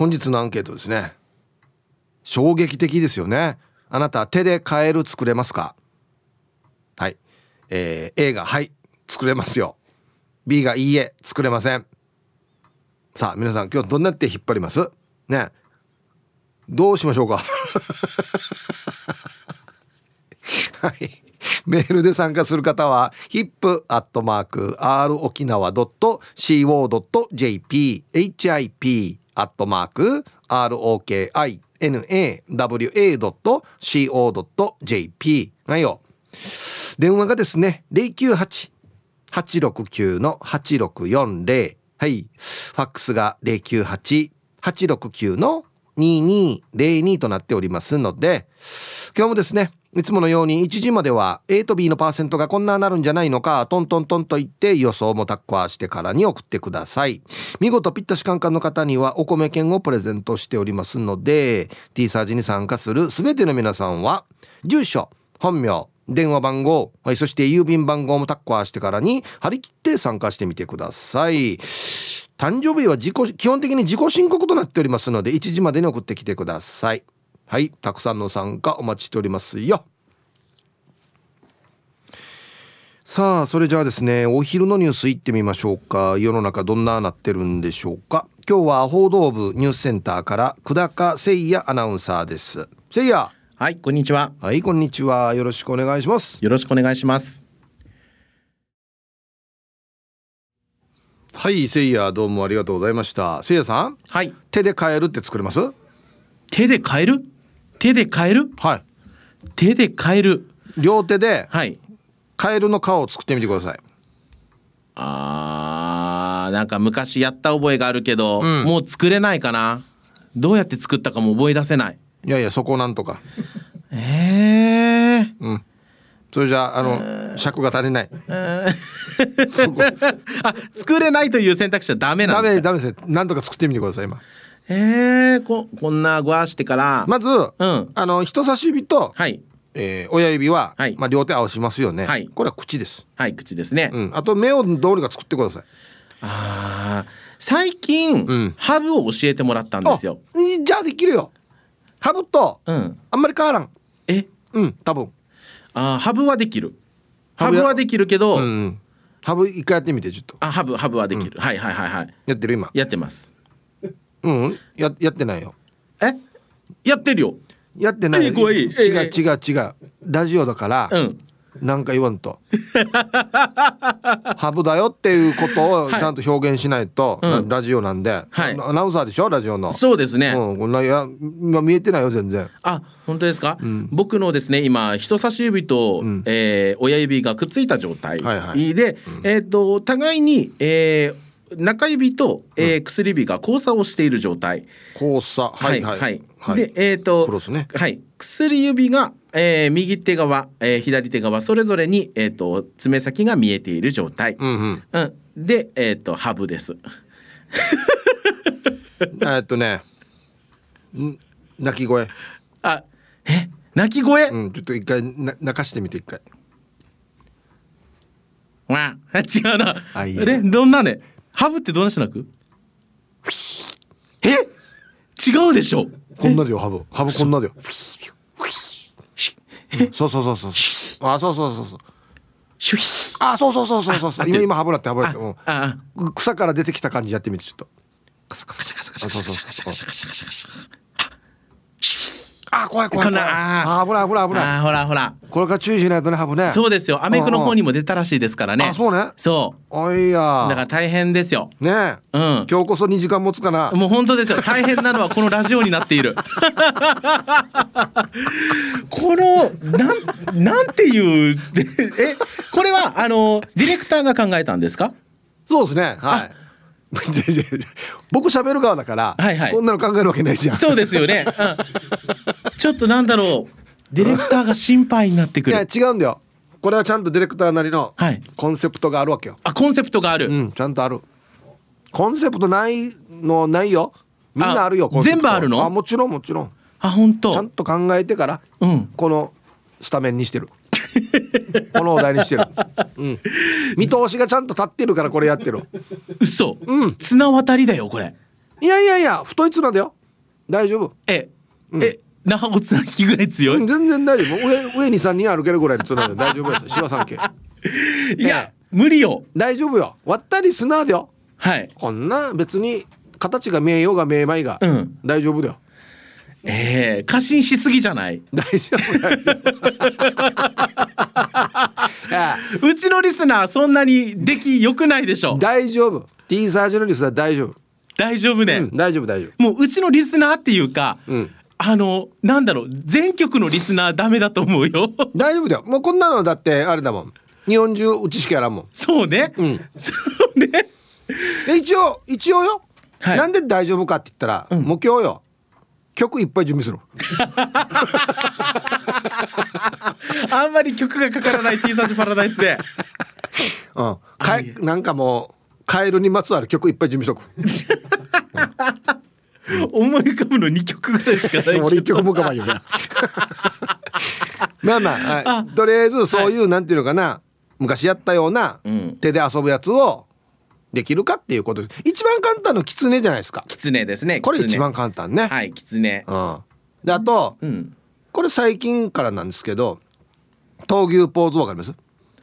本日のアンケートですね。衝撃的ですよね。あなた手でカエル作れますか？はい、A がはい作れますよ。 B がいいえ作れません。さあ皆さん、今日どんなって引っ張りますね。どうしましょうか。はい、メールで参加する方は hip@r-okinawa.co.jp hip@r-okinawa.co.jp ないよ。電話がですね 098-869-8640、 はい、ファックスが 098-869-2202 となっておりますので、今日もですねいつものように1時までは A と B のパーセントがこんななるんじゃないのかトントントンと言って予想もタッカーしてからに送ってください。見事ピッタシカンカンの方にはお米券をプレゼントしておりますので、 T サージに参加するすべての皆さんは住所、本名、電話番号、はい、そして郵便番号もタッカーしてからに張り切って参加してみてください。誕生日は基本的に自己申告となっておりますので、1時までに送ってきてください。はい、たくさんの参加お待ちしておりますよ。さあ、それじゃあですね、お昼のニュースいってみましょうか。世の中どんななってるんでしょうか。今日は報道部ニュースセンターから久高誠也アナウンサーです。誠也、はい、こんにちは。はい、こんにちは。よろしくお願いします。よろしくお願いします。はい、誠也どうもありがとうございました。誠也さん、はい、手でカエルって作れます？手でカエル？手でカエル？はい。手でカエル。両手で、はい、カエルの顔を作ってみてください。あー、なんか昔やった覚えがあるけど、うん、もう作れないかな。どうやって作ったかも覚え出せない。いやいや、そこなんとか。うん。それじゃあ、尺が足りない。そこ。あ、作れないという選択肢はダメなんですか？ダメです。なんとか作ってみてください、今。こんなごわしてからまず、うん、人差し指と、はい、親指は、はい、まあ、両手合わしますよね、はい、これは口です。はい、口ですね、うん、あと目をどうにか作ってください。あ、最近、うん、ハブを教えてもらったんですよ。じゃあできるよ。ハブと、うん、あんまり変わらん。え、うん、多分。あ、ハブはできる。ハブはできるけど、うん、ハブ一回やってみて。ちょっとハブはできる、うん、はいはいはいはい。やってる？今やってます。うん、やってないよ。え、やってるよ。やってないよ。怖い。違う。ラジオだから、うん、なんか言わんと。ハブだよっていうことをちゃんと表現しないと、はい、ラジオなんで、うん、アナウンサーでしょ、ラジオの。そうですね。うん、こんな、今見えてないよ全然。あ、本当ですか、うん、僕のですね、今人差し指と、うん、親指がくっついた状態で、はいはい、うん、互いに、中指と、薬指が交差をしている状態。交差、はいはいはい、はい、で、クロスね、はい、薬指が、右手側、左手側それぞれに、爪先が見えている状態、うんうんうん、で、ハブです。鳴き声。あ、え、鳴き声、うん、ちょっと一回鳴かしてみて。一回わ違うな。あ、いい、ね、どんなね、ハブってどんな人なく？え？違うでしょ。こんなだよ、ハブ。ハブこんなだよ。そう。あ、そう。あ、そう。今ハブなって。うん、草から出てきた感じやってみて、ちょっと。カサカサ。あ、怖い。ほら。ほら。これから注意しないとね、ハブね。そうですよ。アメクの方にも出たらしいですからね。あ、そうね。そう。あ、いや。だから大変ですよ。ね。うん。今日こそ2時間持つかな。もう本当ですよ。大変なのはこのラジオになっている。このなんていうえ、これはディレクターが考えたんですか？そうですね。はい。僕喋る側だから、はいはい、こんなの考えるわけないじゃん。そうですよね、うん、ちょっとなんだろう、ディレクターが心配になってくる。いや違うんだよ、これはちゃんとディレクターなりのコンセプトがあるわけよ、はい、あ、コンセプトがある、うん、ちゃんとある。コンセプトないのないよ、みんなあるよ。コンセプト全部あるの？あ、もちろん。あ、本当。ちゃんと考えてから、うん、このスタメンにしてる。このお題にしてる、うん、見通しがちゃんと立ってるからこれやってる。嘘、うん、綱渡りだよこれ。いやいやいや、太い綱だよ、大丈夫。那覇も綱引きぐらい強い、うん、全然大丈夫。 上に3人歩けるぐらいの綱で大丈夫ですよ。柴山家いや、無理よ、大丈夫よ。割ったり砂だよ、はい、こんな別に形が見えようが見えまいが、うん、大丈夫だよ。過信しすぎじゃない？大丈夫大丈夫。うちのリスナーそんなに出来良くないでしょ。大丈夫。Tサージのリスナー大丈夫。大丈夫ね。うん、大丈夫大丈夫。もううちのリスナーっていうか、うん、なんだろう、全局のリスナーダメだと思うよ。大丈夫だよ。もうこんなのだってあれだもん。日本中うちしかやらんもん。そうね。うん。そうね。一応よ。はい、なんで大丈夫かって言ったら、うん、もう今日よ。曲いっぱい準備するあんまり曲がかからない T サージパラダイスで、うん、なんかもうカエルにまつわる曲いっぱい準備しとく、うん、思い浮かぶの2曲ぐらいしかないけど俺1曲も浮かばんよねまあまあ、はい、とりあえずそういう、はい、なんていうのかな、昔やったような、うん、手で遊ぶやつをできるかっていうことです。一番簡単のキツネじゃないですか。キツネですね。これ一番簡単ね。はい、キツネ。うん。で、あと、うん、これ最近からなんですけど、闘牛ポーズわかります？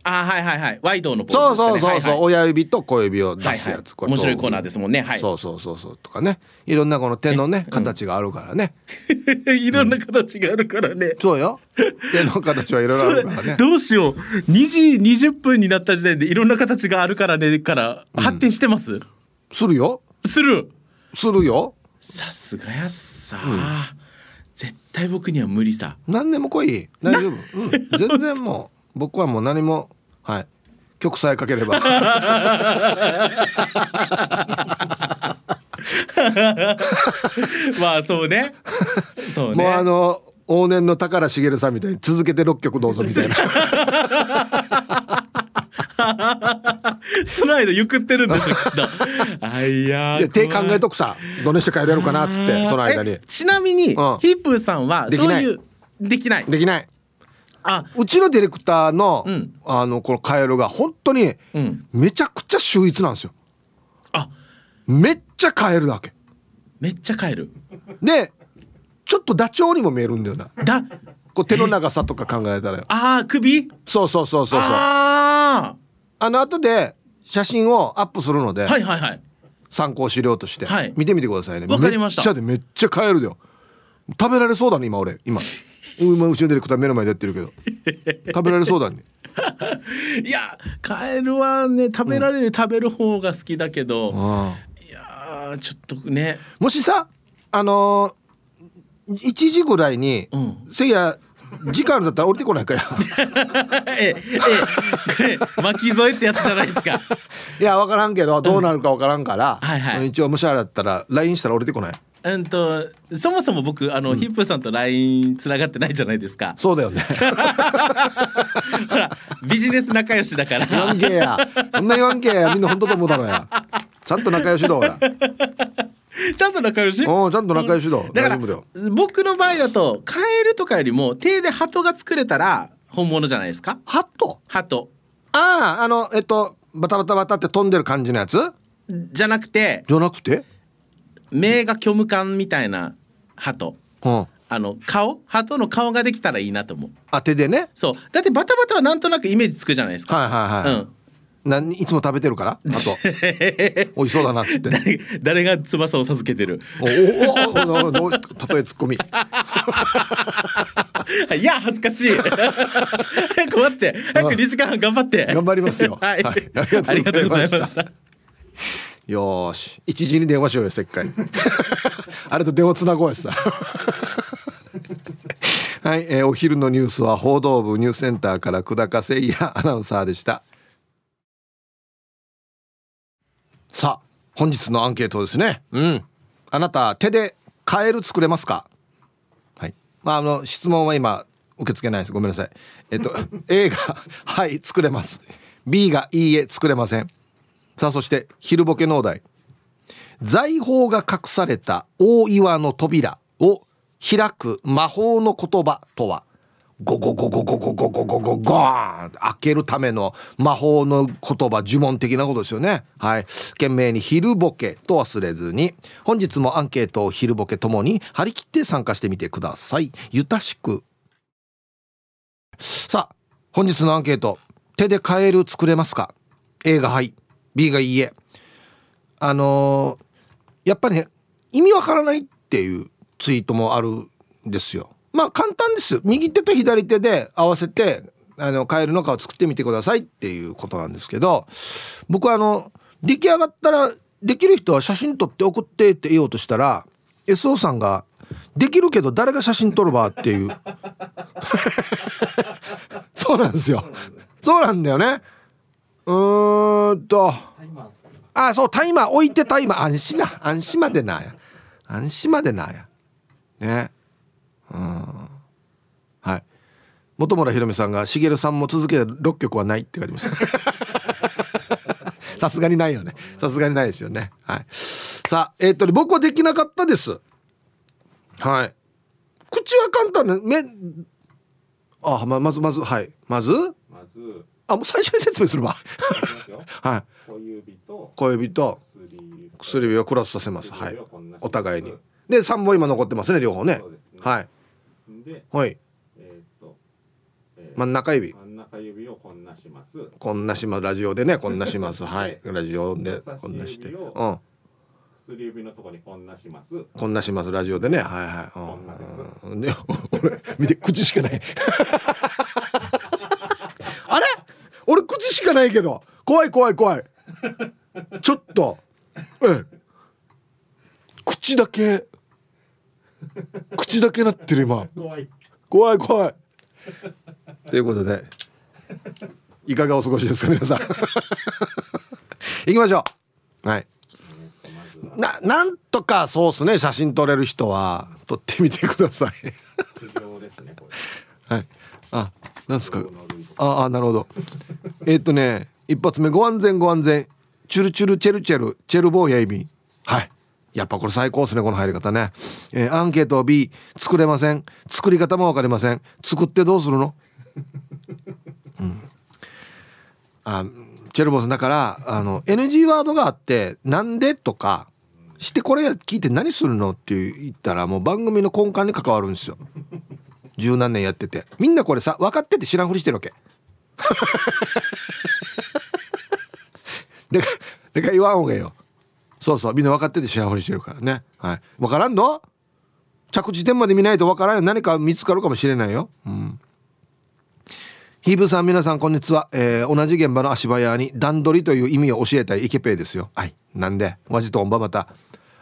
あ、はいはいはい。ワイドのポーズですね。そうそうそうそう。はいはい、親指と小指を出すやつ。はいはい、面白いコーナーですもんね。はい。そうそうそうそうとかね。いろんなこの手のね形があるからね。いろんな形があるからね。うん、そうよ。手の形はいろいろあるからね。どうしよう。2時20分になった時点でいろんな形があるからねから発展してます？うん、するよ。するよ。さすがやっさ、うん。絶対僕には無理さ。何でも来い。大丈夫。うん、全然もう僕はもう何も、はい、曲さえかければ。まあそうね。そうね。もう往年の宝茂さんみたいに続けて6曲どうぞみたいな。その間ゆくってるんでしょきっと。あいや。手考えとくさ。どうして帰れるかなっつってその間に。ちなみに、うん、ヒップーさんはそういうできない。あ、うちのディレクターの、うん、このカエルが本当にめちゃくちゃ秀逸なんですよ。あ、めっちゃカエルだわけ。めっちゃカエル。で、ちょっとダチョウにも見えるんだよな。こう手の長さとか考えたらよ。ああ、首？そう。後で写真をアップするので、はいはいはい、参考資料として見てみてくださいね。わかりました。めっちゃカエルだよ。食べられそうだね今俺。今うちのディレクター目の前でやってるけど食べられそうだね。いやカエルはね食べられる、うん、食べる方が好きだけど、いやちょっとね、もしさ1時ぐらいに、うん、せいや時間だったら降りてこないかよ巻き添えってやつじゃないですか。いや分からんけどどうなるか分からんから、うんはいはい、一応もしあれだったら LINE したら降りてこない。そもそも僕うん、ヒップさんと LINE つながってないじゃないですか。そうだよねほらビジネス仲良しだから言わんけやこんな言わんけやみんな本当と思うだろや。ちゃんと仲良しだおやちゃんと仲良し？おー、ちゃんと仲良しだ。だから僕の場合だとカエルとかよりも手でハトが作れたら本物じゃないですか。ハトああバタバタバタって飛んでる感じのやつじゃなくて目が虚無感みたいなハト、うん、ハトの顔ができたらいいなと思う。あ、手でね。そうだってバタバタはなんとなくイメージつくじゃないですか。はいはいはい、うんいつも食べてるからあとおいしそうだなって誰が翼を授けてるおたとえツッコミいや恥ずかしい早く終わって早く2時間半頑張って頑張りますよ、はいはい、ありがとうございました。よし1時に電話しようよせっかいあれと電話つなごうやさはい、お昼のニュースは報道部ニュースセンターから久高誠也アナウンサーでした。さあ本日のアンケートですね、うん、あなた手でカエル作れますか、はいまあ、質問は今受け付けないですごめんなさい、A がはい作れます B がいいえ作れません。さあそして昼ボケ農大財宝が隠された大岩の扉を開く魔法の言葉とはゴゴゴゴゴゴゴゴゴゴゴーン開けるための魔法の言葉、呪文的なことですよね。はい、懸命に昼ボケと忘れずに、本日もアンケートを昼ボケともに張り切って参加してみてください。ゆたしく。さあ、本日のアンケート、手でカエル作れますか？ A がはい、 B がいいえ。やっぱりね、意味わからないっていうツイートもあるんですよ。まあ簡単ですよ。右手と左手で合わせてカエルの顔作ってみてくださいっていうことなんですけど、僕は出来上がったらできる人は写真撮って送ってって言おうとしたら SO さんができるけど誰が写真撮るばっていうそうなんですよ。そうなんだよね。あ、そう、タイマー置いて、タイマー安心な、安心までなや、安心までなやね。うん、はい、本村ひろみさんがしげるさんも続けて6曲はないって書いてましたさすがにないよね。さすがにないですよね。はい、さあ、僕はできなかったです。はい、口は簡単な目、あ、まずはい、まずあ、もう最初に説明すればはい、小指と薬指をクロスさせます。はい、お互いにで3本今残ってますね、両方ね。はい、で、はい、真ん中指をこんなします。こんなします。ラジオでね、こんなしますはい、ラジオでこんなして、うん、薬指のとこにこんなします。こんなします、ラジオでね。はいはい、うん、こんなです俺見て、口しかないあれ、俺口しかないけど、怖いちょっと、口だけなってる今。怖いということで、いかがお過ごしですか皆さん行きましょう。はい、なんとかそうですね、写真撮れる人は撮ってみてください苦行ですねこれ。はい、あ、なんですか、あ、なるほどね、一発目、ご安全チュルチュルチェルチェルチェルボーやいびん。はい、やっぱこれ最高ですね、この入り方ね。アンケート B、 作れません。作り方も分かりません。作ってどうするの、うん、あ、チェルボスだから、NG ワードがあって、なんでとかしてこれ聞いて何するのって言ったら、もう番組の根幹に関わるんですよ。十何年やってて、みんなこれさ分かってて知らんふりしてるわけでか言わんほうがいいよ。そうそう、みんな分かってて知らんふりしてるからね。はい、分からんの？着地点まで見ないと分からんよ。何か見つかるかもしれないよ。うん。ヒブさん、皆さんこんにちは。同じ現場の足早に段取りという意味を教えたいイケペイですよ。はい。なんでマジとんばまた。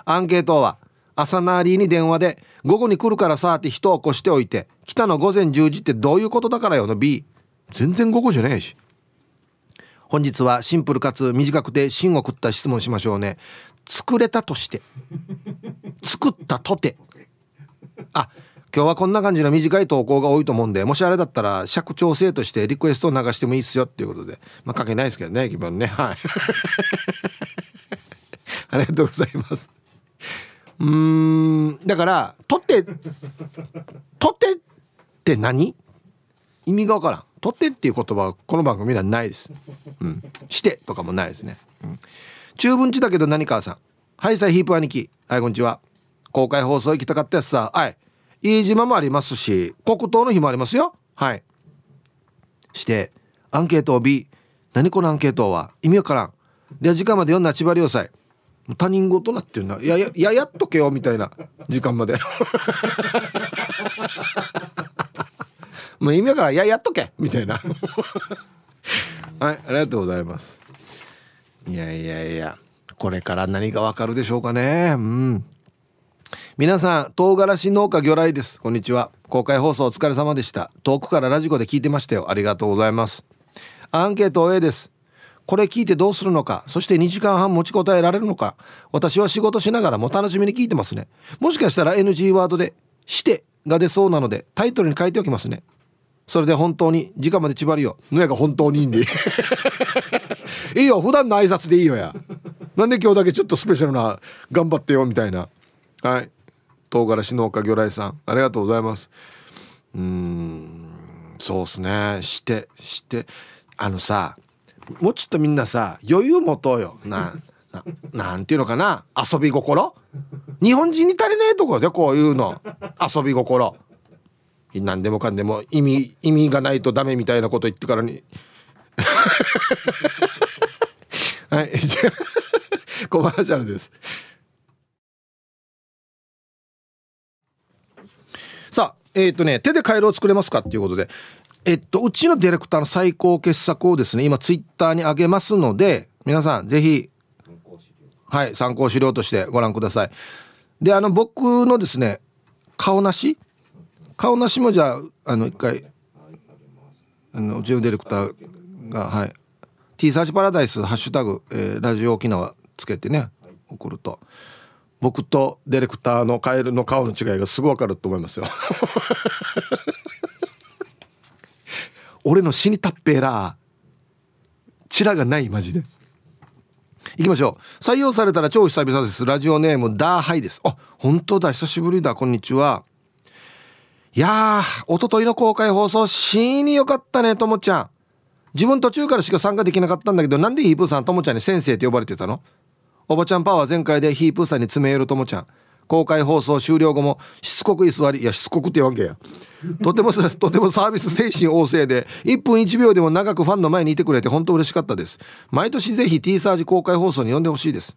アンケートは朝なりに電話で午後に来るからさーって人を起こしておいて、来たの午前10時ってどういうことだからよの B。全然午後じゃないし。本日はシンプルかつ短くて芯を食った質問しましょうね。作れたとして、作ったとて。あ、今日はこんな感じの短い投稿が多いと思うんで、もしあれだったら尺調整としてリクエストを流してもいいっすよっていうことで、まあ書けないですけどね、基本ね。はい。ありがとうございます。だからとてって何？意味がわからん。とてっていう言葉はこの番組にはないです。うん、してとかもないですね。うん。中文字だけど何川さん、はいさいヒープ兄貴、はいこんにちは。公開放送行きたかったやつさ、はい、飯島もありますし黒糖の日もありますよ。はい。してアンケートを B、 何このアンケートは意味わからん。で時間まで読んだ千葉良斎、他人事なってるな、やっとけよみたいな時間までもう意味わからん、やっとけみたいなはい、ありがとうございます。いやこれから何がわかるでしょうかね。うん、皆さん唐辛子農家魚雷です、こんにちは。公開放送お疲れ様でした。遠くからラジコで聞いてましたよ、ありがとうございます。アンケート A です。これ聞いてどうするのか、そして2時間半持ちこたえられるのか、私は仕事しながらも楽しみに聞いてますね。もしかしたら NG ワードでしてが出そうなのでタイトルに書いておきますね。それで本当に時間まで縛りよぬやが本当にいいんでいいよ、普段の挨拶でいいよやなんで今日だけちょっとスペシャルな頑張ってよみたいな。はい、唐辛子農家魚雷さんありがとうございます。そうですね。してもうちょっとみんなさ余裕持とうよ。なんていうのかな、遊び心。日本人に足りないところでこういうの遊び心。何でもかんでも意味がないとダメみたいなこと言ってからにはいコマーシャルです。さあ手でカエルを作れますかっていうことで、うちのディレクターの最高傑作をですね今ツイッターに上げますので、皆さんぜひ、はい、参考資料としてご覧ください。で僕のですね顔なしもじゃあ一回うちのディレクターが、はい、T サーチパラダイスハッシュタグ、ラジオ沖縄つけてね送ると、僕とディレクターのカエルの顔の違いがすぐ分かると思いますよ俺の死にたっぺーらチラがないマジで。いきましょう。採用されたら超久々です。ラジオネームダーハイです。あ、本当だ、久しぶりだ。こんにちは。いやー、一昨日の公開放送死に良かったね。ともちゃん、自分途中からしか参加できなかったんだけど、なんでヒープーさんともちゃんに先生って呼ばれてたの？おばちゃんパワー全開でヒープーさんに詰め寄るともちゃん。公開放送終了後もしつこく居座り、いやしつこくって言わんけやとてもサービス精神旺盛で、1分1秒でも長くファンの前にいてくれて本当嬉しかったです。毎年ぜひ T サージ公開放送に呼んでほしいです。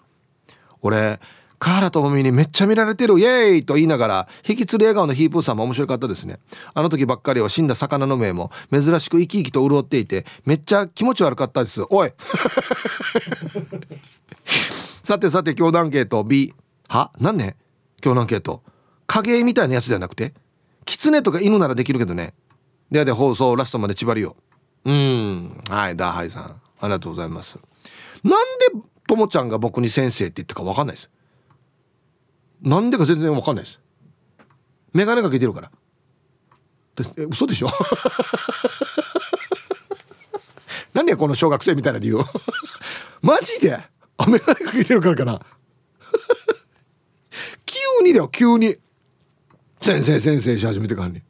俺カーラともみにめっちゃ見られてるイエーイと言いながら引きつる笑顔のヒープーさんも面白かったですね。あの時ばっかりは死んだ魚の目も珍しく生き生きと潤っていてめっちゃ気持ち悪かったです。おいさて今日のアンケート B は何ね。今日のアンケート影みたいなやつではなくて、狐とか犬ならできるけどね。で放送ラストまで縛りよ。はい、ダーハイさんありがとうございます。なんでともちゃんが僕に先生って言ったか分かんないです。なんでか全然分かんないです。眼鏡かけてるから嘘でしょなんでこの小学生みたいな理由マジで眼鏡かけてるからかな急にだよ、急に先生し始めてからに、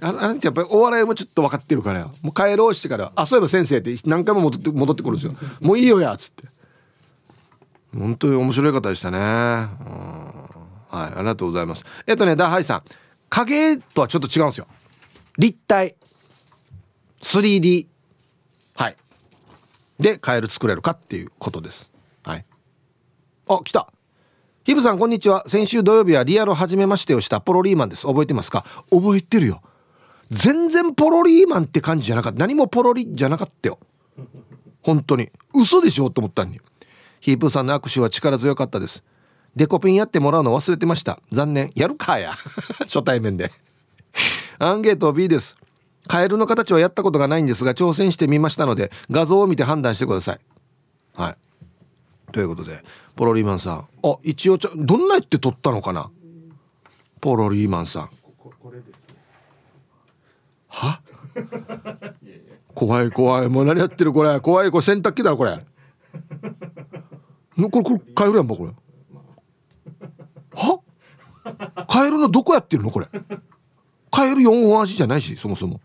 あれってやっぱりお笑いもちょっと分かってるからよ。もう帰ろうしてからあ、そういえば先生って何回も戻ってくるんですよ。もういいよやっつって。本当に面白い方でしたね。はい、ありがとうございます。ダーハイさん、影とはちょっと違うんですよ。立体 3D、 はいでカエル作れるかっていうことです。はい、あ、来た。ヒブさんこんにちは。先週土曜日はリアル初めましてをしたポロリーマンです。覚えてますか？覚えてるよ。全然ポロリーマンって感じじゃなかった。何もポロリじゃなかったよ。本当に嘘でしょと思ったのに。ヒープーさんの握手は力強かったです。デコピンやってもらうの忘れてました。残念。やるかや初対面でアンケート B です。カエルの形はやったことがないんですが挑戦してみましたので画像を見て判断してください。はい、ということでポロリーマンさん、あ、一応どんなやって撮ったのかな。ポロリーマンさん、これですね。は怖いもう何やってるこれ。怖い、これ洗濯機だろこれこれカエルやんばこれは。カエルのどこやってるのこれ。カエル4本足じゃないしそもそも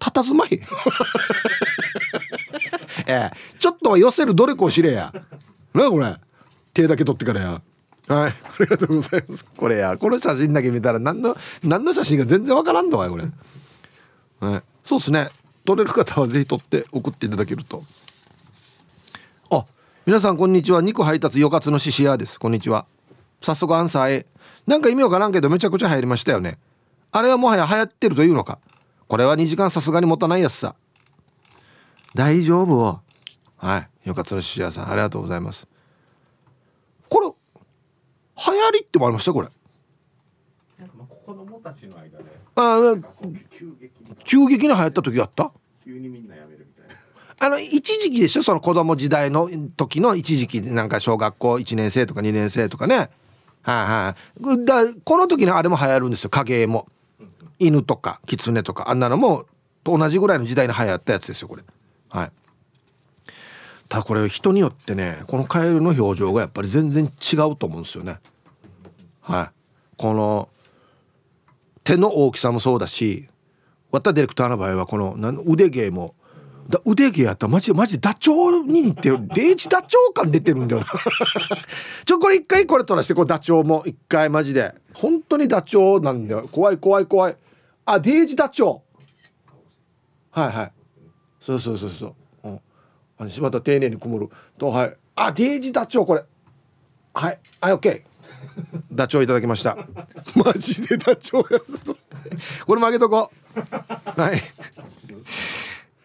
佇まいちょっとは寄せる努力をしれやな。これ手だけ取ってからや。はい、ありがとうございます。これや、この写真だけ見たら何の写真が全然わからんのかこれ、はい、そうですね。撮れる方はぜひ撮って送っていただけると。あ、皆さんこんにちは。肉配達よかつのシシアです。こんにちは。早速アンサー A。 なんか意味わからんけどめちゃくちゃ流行りましたよね。あれはもはや流行ってるというのか。これは2時間さすがに持たないやつさ。大丈夫。はい、よかつのシシアさんありがとうございます。これ流行りってもありましたこれ。なんかまあ子供たちの間で急激に流行った時あった。急にみんなやめるみたいな。一時期でしょ、その子供時代の時の一時期。なんか小学校1年生とか2年生とかね。はい、だこの時のあれも流行るんですよ。影も犬とか狐とかあんなのも同じぐらいの時代に流行ったやつですよこれ。はい、ただこれ人によってねこのカエルの表情がやっぱり全然違うと思うんですよね。はい、この手の大きさもそうだし、ワタディレクターの場合はこの腕毛もだ、腕毛やったらマジダチョウに似てる。デイジダチョウ感出てるんだよなこれ一回これ取らして、こうダチョウも一回マジで本当にダチョウなんだよ。怖い怖い怖い。あ、デイジダチョウ、はいはい、そうそうそうそう、うん、あの柴田丁寧に曇ると、はい、あ、デイジダチョウ、これはいはい、オッケー、ダチョウいただきましたマジでダチョウやぞこれもあげとこうはい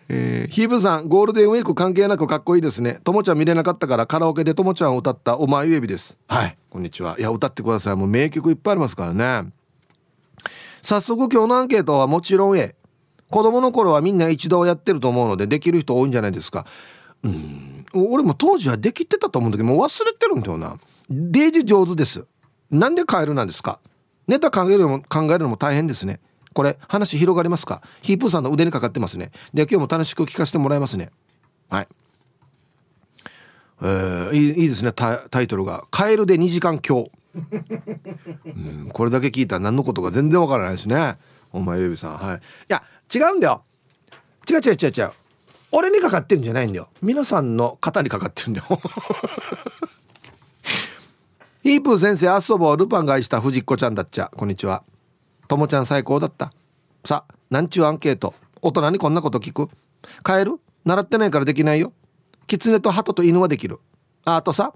ヒーブさん、ゴールデンウィーク関係なくかっこいいですね。ともちゃん見れなかったからカラオケでともちゃんを歌ったお前ゆえびです。はい、こんにちは。いや、歌ってください。もう名曲いっぱいありますからね。早速今日のアンケートはもちろん子供の頃はみんな一度やってると思うので、できる人多いんじゃないですか。俺も当時はできてたと思うんだけど、もう忘れてるんだよな。デイジ上手です。なんでカエルなんですか。ネタ考えるのも大変ですね。これ話広がりますか。ヒープーさんの腕にかかってますね。で、今日も楽しく聞かせてもらいますね。はい、いいですね。タイトルがカエルで2時間強これだけ聞いたら何のことか全然わからないですね。お前ゆびさん、はい、いや違うんだよ。違う、俺にかかってるんじゃないんだよ。皆さんの肩にかかってるんだよヒープー先生、遊ぼう。ルパンが愛した藤子ちゃんだっちゃ。こんにちは。ともちゃん最高だった。さあ、なんちゅうアンケート。大人にこんなこと聞く。カエル習ってないからできないよ。キツネとハトと犬はできる。 あとさ、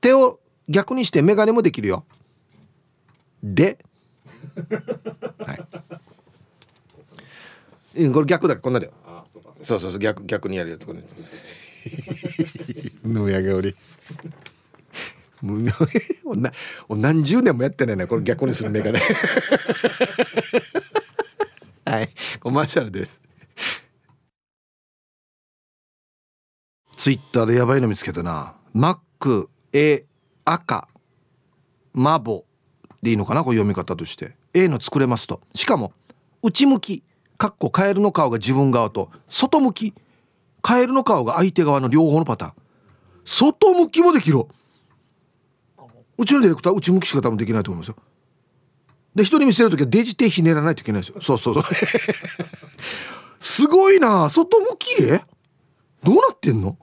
手を逆にしてメガネもできるよで、はい、これ逆だ。こんなだよ。そう、逆にやるやつ。これぬやがおり何十年もやってないな、これ逆にするメガネはい、コマーシャルです。ツイッターでやばいの見つけたな。マック赤マボでいいのかな、これ読み方として。 A の作れますと。しかも内向きかっこカエルの顔が自分側と、外向きカエルの顔が相手側の両方のパターン。外向きもできる。うちのディレクター、内向きしか多分できないと思いますよ。で、人に見せるときはデジ手ひねらないといけないですよ。そうすごいな。外向きどうなってんの。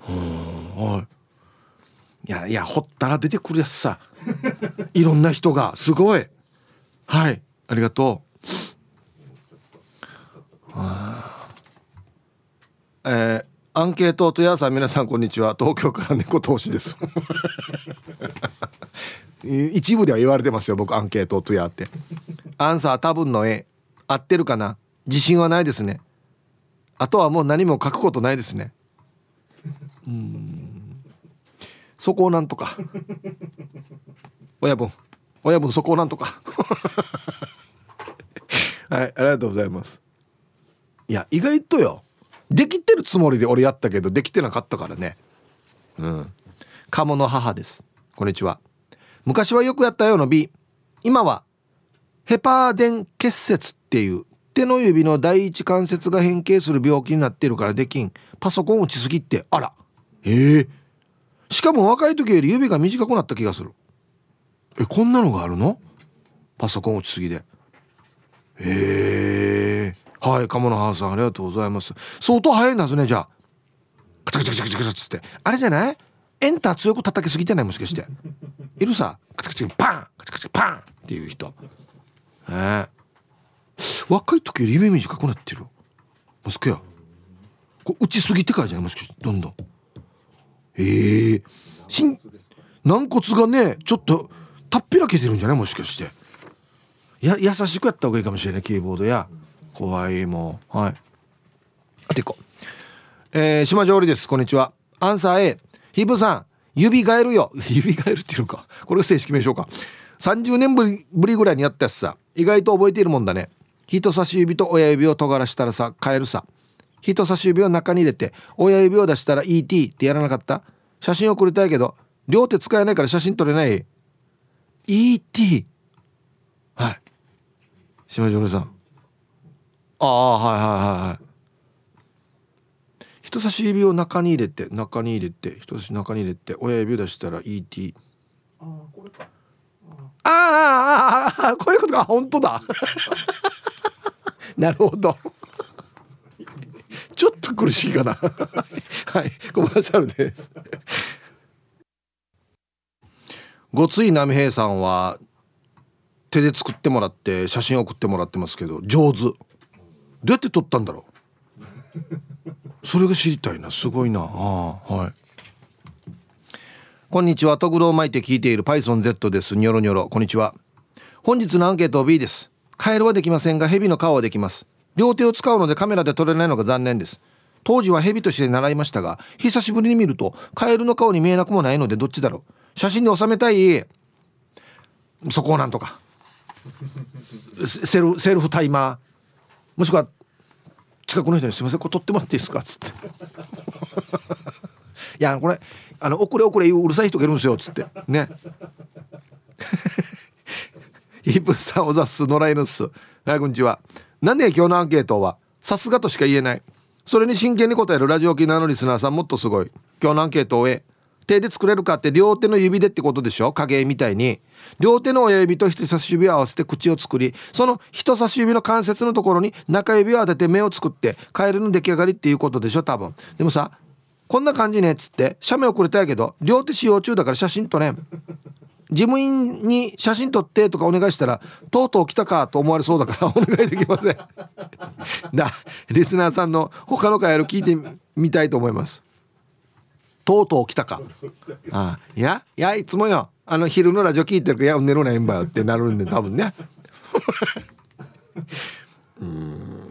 はい、いや掘ったら出てくるやつさいろんな人がすごい。はい、ありがとうアンケートとやさん、皆さんこんにちは。東京から猫投資です一部では言われてますよ、僕アンケートとやって。アンサー多分の A 合ってるかな。自信はないですね。あとはもう何も書くことないですね。そこをなんとか親分そこをなんとかはい、ありがとうございます。いや、意外とよ、できてるつもりで俺やったけどできてなかったからね。カモの母です。こんにちは。昔はよくやったよの B、 今はヘパーデン結節っていう手の指の第一関節が変形する病気になってるからできん。パソコン打ちすぎって。あら、しかも若い時より指が短くなった気がする。こんなのがあるの。パソコン打ちすぎで。はい、鴨の母さん、ありがとうございます。相当早いんですね。じゃあカチャカチャカチャカチャっつって、あれじゃない、エンター強く叩きすぎてない、もしかしているさ、カチャカチャパンカチャカチャパンっていう人。若い時より指短くなってる。マスクや、これ打ちすぎてからじゃない、もしかして。どんどん軟骨がね、ちょっとたっぺらけてるんじゃない、もしかして。優しくやった方がいいかもしれない、キーボードや。怖いもん。はい、あと1個、島上織です。こんにちは。アンサー A、 ヒブさん指ガエルよ指ガエルっていうのか、これが正式名称か。30年ぶりぐらいにやったやつさ、意外と覚えているもんだね。人差し指と親指を尖らしたらさ、カエルさ。人差し指を中に入れて親指を出したら ET ってやらなかった。写真送りたいけど両手使えないから写真撮れない ET。 はい、島上織さん、はい、人差し指を中に入れて人差し指中に入れて親指を出したら ET。 ああ、これか。あ、こういうことが本当だなるほどちょっと苦しいかなはい、コマーシャルですごつい波平さんは手で作ってもらって写真送ってもらってますけど、上手。どうやって撮ったんだろうそれが知りたいな。すごいなあ。はい、こんにちは。トグロを巻いて聞いているパイソン Z です。ニョロニョロ、こんにちは。本日のアンケート B です。カエルはできませんがヘビの顔はできます。両手を使うのでカメラで撮れないのが残念です。当時はヘビとして習いましたが、久しぶりに見るとカエルの顔に見えなくもないので、どっちだろう。写真に収めたい。そこをなんとかセルフタイマー、もしくは近くの人にすいませんこれ撮ってもらっていいですかっつっていや、これ遅れうるさい人がいるんですよっつってねイブさん、おざす、野良犬っす。はい、こんにちは。なんで今日のアンケートはさすがとしか言えない。それに真剣に答えるラジオ沖縄のリスナーさん、もっとすごい。今日のアンケートを手で作れるかって両手の指でってことでしょ。影絵みたいに両手の親指と人差し指を合わせて口を作り、その人差し指の関節のところに中指を当てて目を作ってカエルの出来上がりっていうことでしょ多分。でもさ、こんな感じねっつって写メをくれたやけど、両手使用中だから写真撮れん。事務員に写真撮ってとかお願いしたら、とうとう来たかと思われそうだからお願いできませんだ、リスナーさんの他のカエル聞いてみたいと思います。とうとう来たか。ああ、いやいつもよ、昼のラジオ聞いてるから、いや寝ろないんばよってなるんで多分ねうーん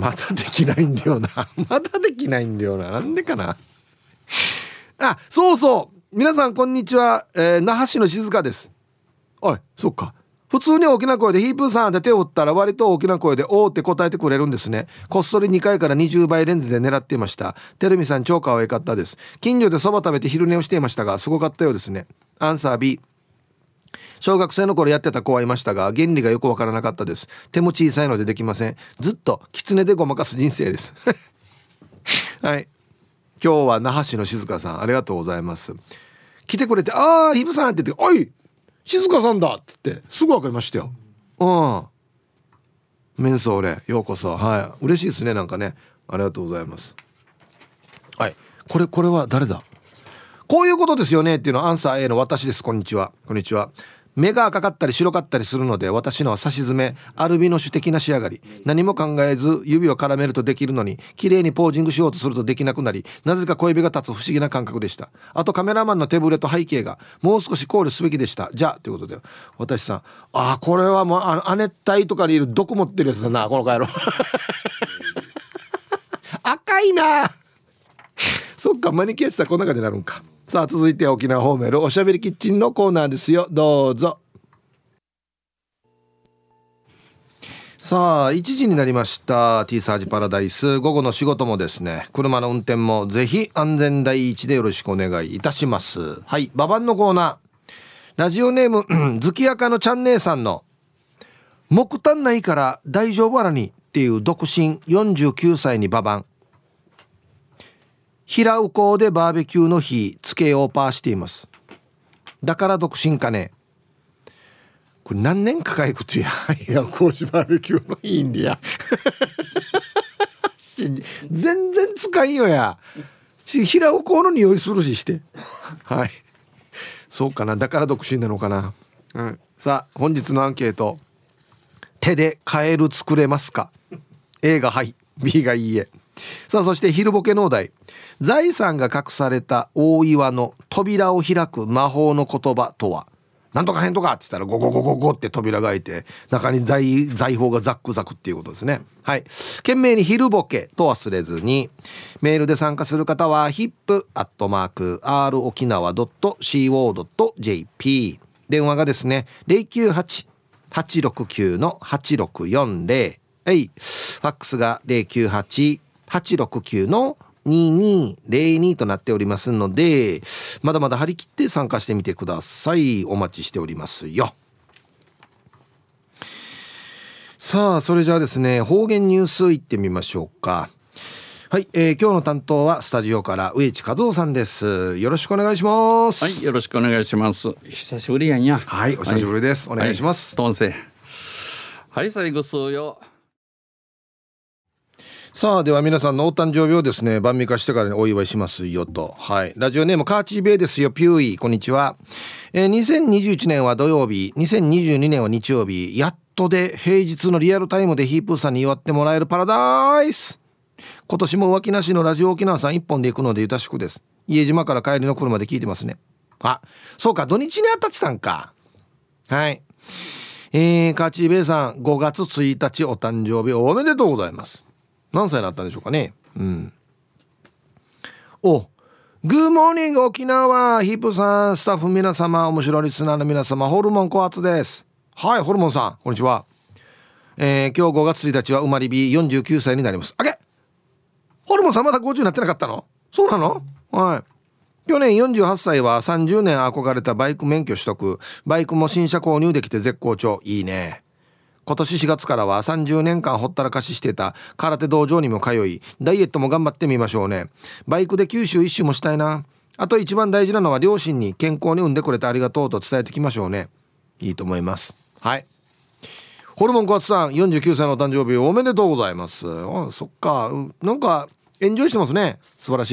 まだできないんだよなまだできないんだよな、なんでかなあ、そうそう、皆さんこんにちは、那覇市の静香です。おい、そっか、普通に大きな声でヒープーさんで手を打ったら割と大きな声でおーって答えてくれるんですね。こっそり2回から20倍レンズで狙っていました。てるみさん超可愛かったです。近所でそば食べて昼寝をしていましたが、すごかったようですね。アンサー B。 小学生の頃やってた子はいましたが、原理がよくわからなかったです。手も小さいのでできません。ずっと狐でごまかす人生ですはい、今日は那覇市の静香さん、ありがとうございます。来てくれて、あーヒープーさんって言って、おい静香さんだっつってすぐ分かりましたよ。うん、メンソーレようこそ。はい、嬉しいですね。なんかね、ありがとうございます。はい、これは誰だ。こういうことですよねっていうのはアンサー A の私です。こんにちは。こんにちは。目が赤かったり白かったりするので、私のは差し詰めアルビノ種的な仕上がり。何も考えず指を絡めるとできるのに、綺麗にポージングしようとするとできなくなり、なぜか小指が立つ不思議な感覚でした。あとカメラマンの手ぶれと背景がもう少し考慮すべきでした。じゃあということで、私さん、あ、これはもう亜熱帯とかにいる毒持ってるやつだなこのカエル赤いなそっか、マニキュアしたらこんな感じになるんか。さあ、続いて沖縄ホームルおしゃべりキッチンのコーナーですよ。どうぞ。さあ、1時になりました。 T サージパラダイス、午後の仕事もですね、車の運転もぜひ安全第一でよろしくお願いいたします。はい、ババンのコーナー、ラジオネーム月明かのちゃん姉さんの木炭ないから大丈夫あらにっていう独身49歳にババン。平うこうでバーベキューの火つけようパーしています。だから独身かね。これ何年かかいことや平うこうでバーベキューの火いいんでや全然使いよやし、平うこうの匂いするししてはい、そうかな、だから独身なのかな、うん、さあ、本日のアンケート、手でカエル作れますか。 A がはい、 B がいいえ。さあ、そして昼ボケのお題、財産が隠された大岩の扉を開く魔法の言葉とは。なんとかへんとかって言ったらゴゴゴゴゴって扉が開いて、中に財宝がザックザクっていうことですね。はい、懸命に昼ボケと忘れずに。メールで参加する方は hip@r-okinawa.co.jp、 電話がですね 098-869-8640、 はい、ファックスが098-869-2202となっておりますので、まだまだ張り切って参加してみてください。お待ちしておりますよ。さあ、それじゃあですね、方言ニュースいってみましょうか。はい、今日の担当はスタジオから上地和夫さんです。よろしくお願いします。はい、よろしくお願いします。久しぶりやんや。はい、お久しぶりです、はい、お願いします。トンセはい、最後そうよ。さあ、では皆さんのお誕生日をですね、晩味化してからにお祝いしますよと。はい、ラジオネームカーチーベイですよ。ピューイ、こんにちは。2021年は土曜日、2022年は日曜日、やっとで平日のリアルタイムでヒープーさんに祝ってもらえるパラダイス。今年も浮気なしのラジオ沖縄さん一本で行くのでゆたしくです。家島から帰りの車で聞いてますね。あ、そうか、土日に当たってたんか。はい、カーチーベイさん5月1日お誕生日おめでとうございます。何歳になったんでしょうかね。うん。お、グーモーニング沖縄、ヒープさん、スタッフ皆様、面白いリスナーの皆様、ホルモン小厚です。はい、ホルモンさん、こんにちは。今日5月1日は生まれ日、49歳になります。あげ、ホルモンさんまだ50になってなかったの？そうなの？はい。去年48歳は30年憧れたバイク免許取得、バイクも新車購入できて絶好調。いいね。今年4月からは30年間ほったらかししてた空手道場にも通い、ダイエットも頑張ってみましょうね。バイクで九州一周もしたいな。あと一番大事なのは両親に健康に産んでくれてありがとうと伝えてきましょうね。いいと思います。はい。ホルモン小松さん、49歳のお誕生日おめでとうございます。あ、そっか。なんかエンジョイしてますね。素晴らし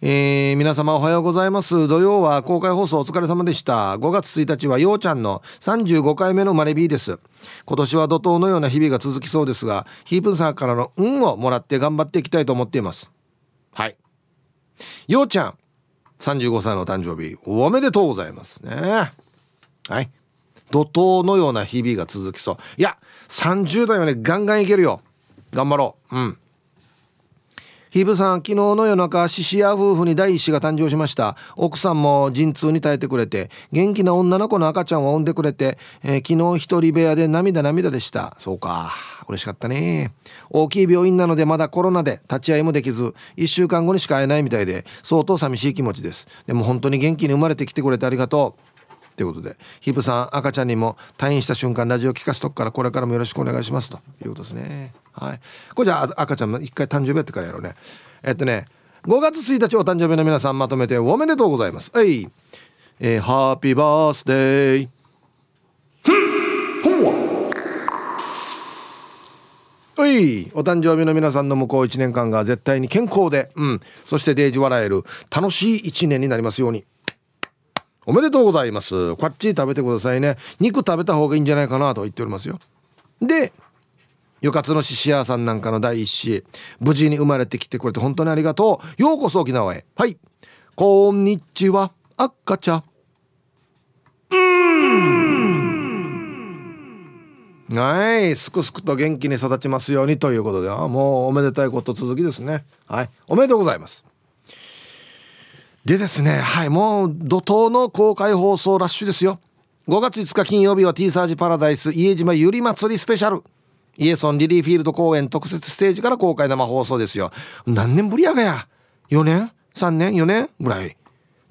い。皆様おはようございます。土曜は公開放送お疲れ様でした。5月1日はようちゃんの35回目の生まれ日です。今年は怒涛のような日々が続きそうですが、ヒープンさんからの運をもらって頑張っていきたいと思っています。はい、ようちゃん35歳の誕生日おめでとうございますね。はい、怒涛のような日々が続きそう。いや、30代はね、ガンガンいけるよ。頑張ろう。うん。ヒブさん、昨日の夜中、シシア夫婦に第一子が誕生しました。奥さんも陣痛に耐えてくれて、元気な女の子の赤ちゃんを産んでくれて、昨日一人部屋で涙でした。そうか、嬉しかったね。大きい病院なのでまだコロナで立ち会いもできず、1週間後にしか会えないみたいで相当寂しい気持ちです。でも本当に元気に生まれてきてくれてありがとうということで、ヒブさん、赤ちゃんにも退院した瞬間ラジオ聞かすとこからこれからもよろしくお願いしますということですね。はい、これじゃあ赤ちゃんの一回誕生日やってからやろうね。5月1日お誕生日の皆さん、まとめておめでとうございます。はい、ハッピーバースデー。はい、お誕生日の皆さんの向こう1年間が絶対に健康で、うん、そしてデージ笑える楽しい1年になりますように。おめでとうございます。こっち食べてくださいね。肉食べた方がいいんじゃないかなと言っておりますよ。で、よかつのししやさんなんかの第一子、無事に生まれてきてくれて本当にありがとう。ようこそ沖縄へ。はい、こんにちは、赤ちゃん。はい、すくすくと元気に育ちますようにということで、もうおめでたいこと続きですね。はい、おめでとうございます。でですね、はい、もう怒涛の公開放送ラッシュですよ。5月5日金曜日は T サージパラダイス家島ゆり祭りスペシャル、イエソンリリーフィールド公演特設ステージから公開生放送ですよ。何年ぶりやがや、4年3年4年ぐらい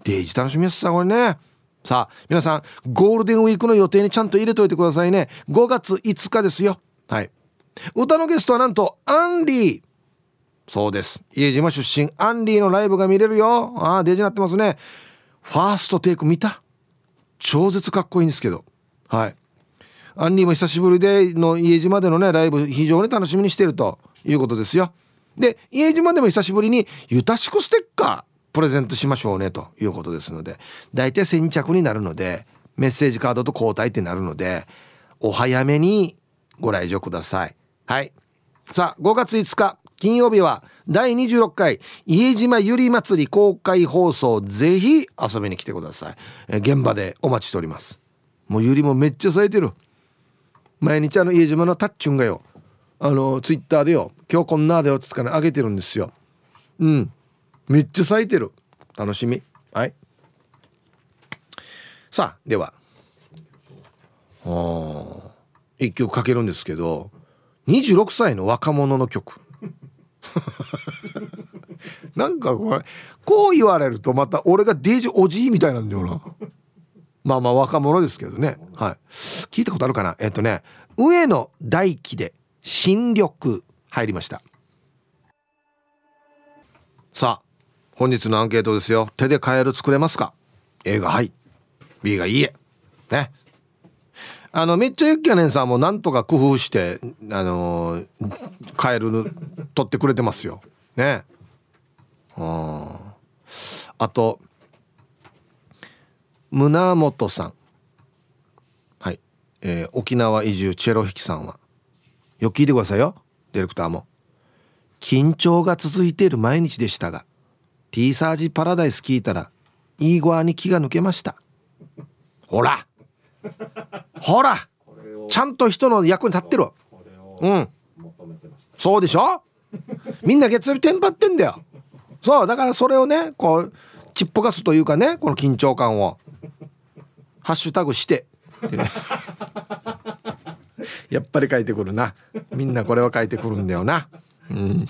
デイジ楽しみですさ、これね。さあ皆さん、ゴールデンウィークの予定にちゃんと入れといてくださいね。5月5日ですよ。はい、歌のゲストはなんとアンリー。そうです、家島出身アンリーのライブが見れるよ。あ、デイジになってますね。ファーストテイク見た？超絶かっこいいんですけど。はい、アンリーも久しぶりでの家島でのねライブ非常に楽しみにしているということですよ。で、家島でも久しぶりにゆたしくステッカープレゼントしましょうねということですので、大体先着になるので、メッセージカードと交代ってなるので、お早めにご来場ください。はい、さあ5月5日金曜日は第26回家島ゆり祭り公開放送、ぜひ遊びに来てください。現場でお待ちしております。もうゆりもめっちゃ咲いてる。毎日家島のタッチュンがよ、ツイッターでよ、今日こんなーだよってつかね、あげてるんですよ。うん、めっちゃ咲いてる。楽しみ。はい、さあでは一曲かけるんですけど、26歳の若者の曲なんかこれこう言われるとまた俺がデージおじいみたいなんだよな。まあまあ若者ですけどね。はい、聞いたことあるかな。上野大輝で新緑入りました。さあ本日のアンケートですよ。手でカエル作れますか？ A がはい、 B がいいえね。めっちゃゆっきゃねんさんもなんとか工夫してカエル取ってくれてますよね。あと胸元さん、はい、沖縄移住チェロヒキさんはよく聞いてくださいよ。ディレクターも緊張が続いている毎日でしたが、ティーサージパラダイス聞いたらいいゴアに気が抜けました。ほらほらちゃんと人の役に立ってる。うんそうでしょ。みんな月曜日テンパってんだよ。そうだからそれをねこうちっぽかすというかね、この緊張感をハッシュタグしてやっぱり書いてくるな。みんなこれは書いてくるんだよな、うん、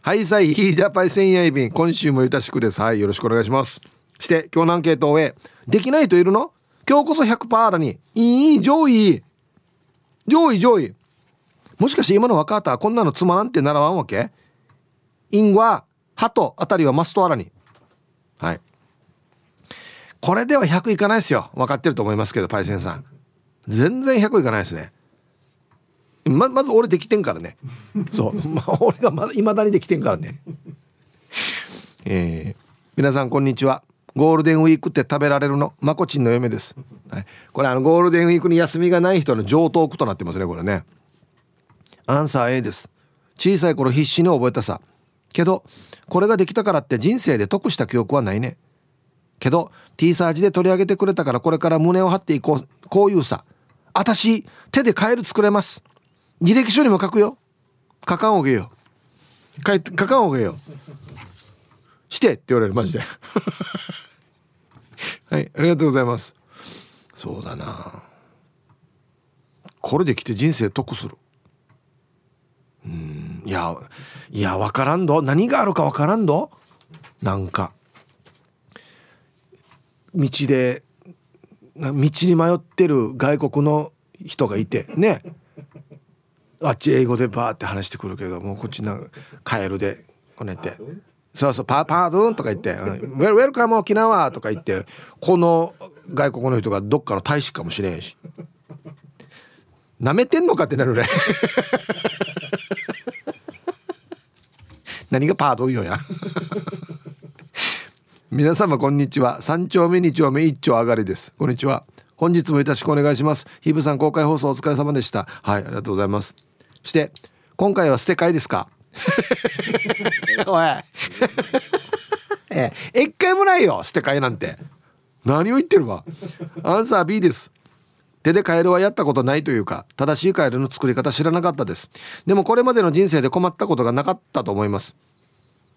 はいさいヒージャパイ千夜便今週もゆたしくです。はいよろしくお願いします。して今日のアンケートを終え、できないといるの今日こそ 100% だにいい上位もしかして今の若方はこんなのつまらんって習わんわけ。インはハトあたりはマストアラに、はい、これでは100いかないですよ。分かってると思いますけどパイセンさん全然100いかないですね。 まず俺できてんからねそう、俺がまだ未だにできてんからね皆さんこんにちは。ゴールデンウィークって食べられるのまこちんの嫁です、はい、これゴールデンウィークに休みがない人の常套句となってますねこれね。アンサー A です。小さい頃必死に覚えたさけど、これができたからって人生で得した記憶はないね。けど T サージで取り上げてくれたからこれから胸を張っていこう。こういうさあたし手でカエル作れます。履歴書にも書くよ。書かんおげよ書かんおげよしてって言われるマジではいありがとうございます。そうだなこれできて人生得する、いや分からんど、何があるか分からんど。なんか道に迷ってる外国の人がいてね、あっち英語でバーって話してくるけどもうこっちなんかカエルでこねてそうそうパードゥーンとか言って、うん、ウェルカム沖縄とか言って、この外国の人がどっかの大使かもしれんしなめてんのかってなるね何がパードンよや皆様こんにちは。3丁目2丁目1丁上がりです。こんにちは。本日もよろしくお願いします。ヒブさん公開放送お疲れ様でした。はいありがとうございます。して今回は捨て会ですかおい1回もないよ捨て会なんて。何を言ってるわ。アンサー B です。手でカエルはやったことないというか正しいカエルの作り方知らなかったです。でもこれまでの人生で困ったことがなかったと思います。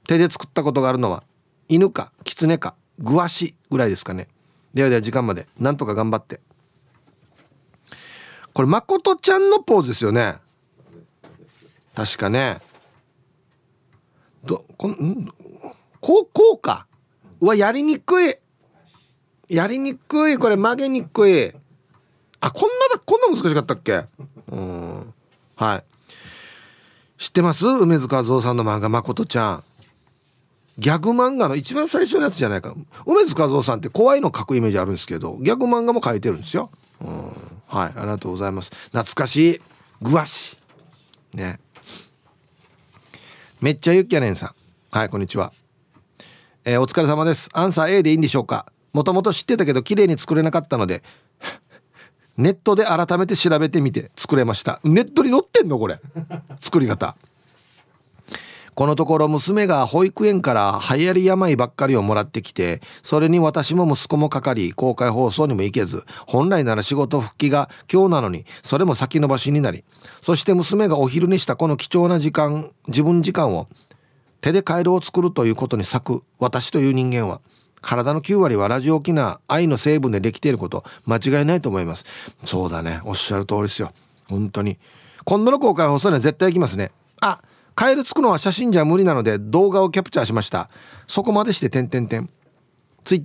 手で作ったことがあるのは犬かキツネかグワシぐらいですかね。ではでは時間までなんとか頑張って。これまことちゃんのポーズですよね確かね。こうか。うわやりにくいこれ曲げにくい。あこんな難しかったっけ。うんはい知ってます。梅塚和夫さんの漫画まことちゃんギャグ漫画の一番最初のやつじゃないかな。梅塚和夫さんって怖いの描くイメージあるんですけどギャグ漫画も描いてるんですよ。うんはいありがとうございます。懐かしいグワシね。めっちゃゆっきゃねんさんはいこんにちは、お疲れ様です。アンサー A でいいんでしょうか。もともと知ってたけど綺麗に作れなかったのでネットで改めて調べてみて作れました。ネットに載ってんのこれ作り方。このところ娘が保育園から流行り病ばっかりをもらってきて、それに私も息子もかかり公開放送にも行けず、本来なら仕事復帰が今日なのにそれも先延ばしになり、そして娘がお昼にしたこの貴重な時間自分時間を手でカエルを作るということに割く私という人間は体の9割はラジオ沖縄愛の成分でできていること間違いないと思います。そうだねおっしゃる通りですよ。本当に今度の公開放送には絶対行きますね。あカエルつくのは写真じゃ無理なので動画をキャプチャーしました。そこまでして…ツイッ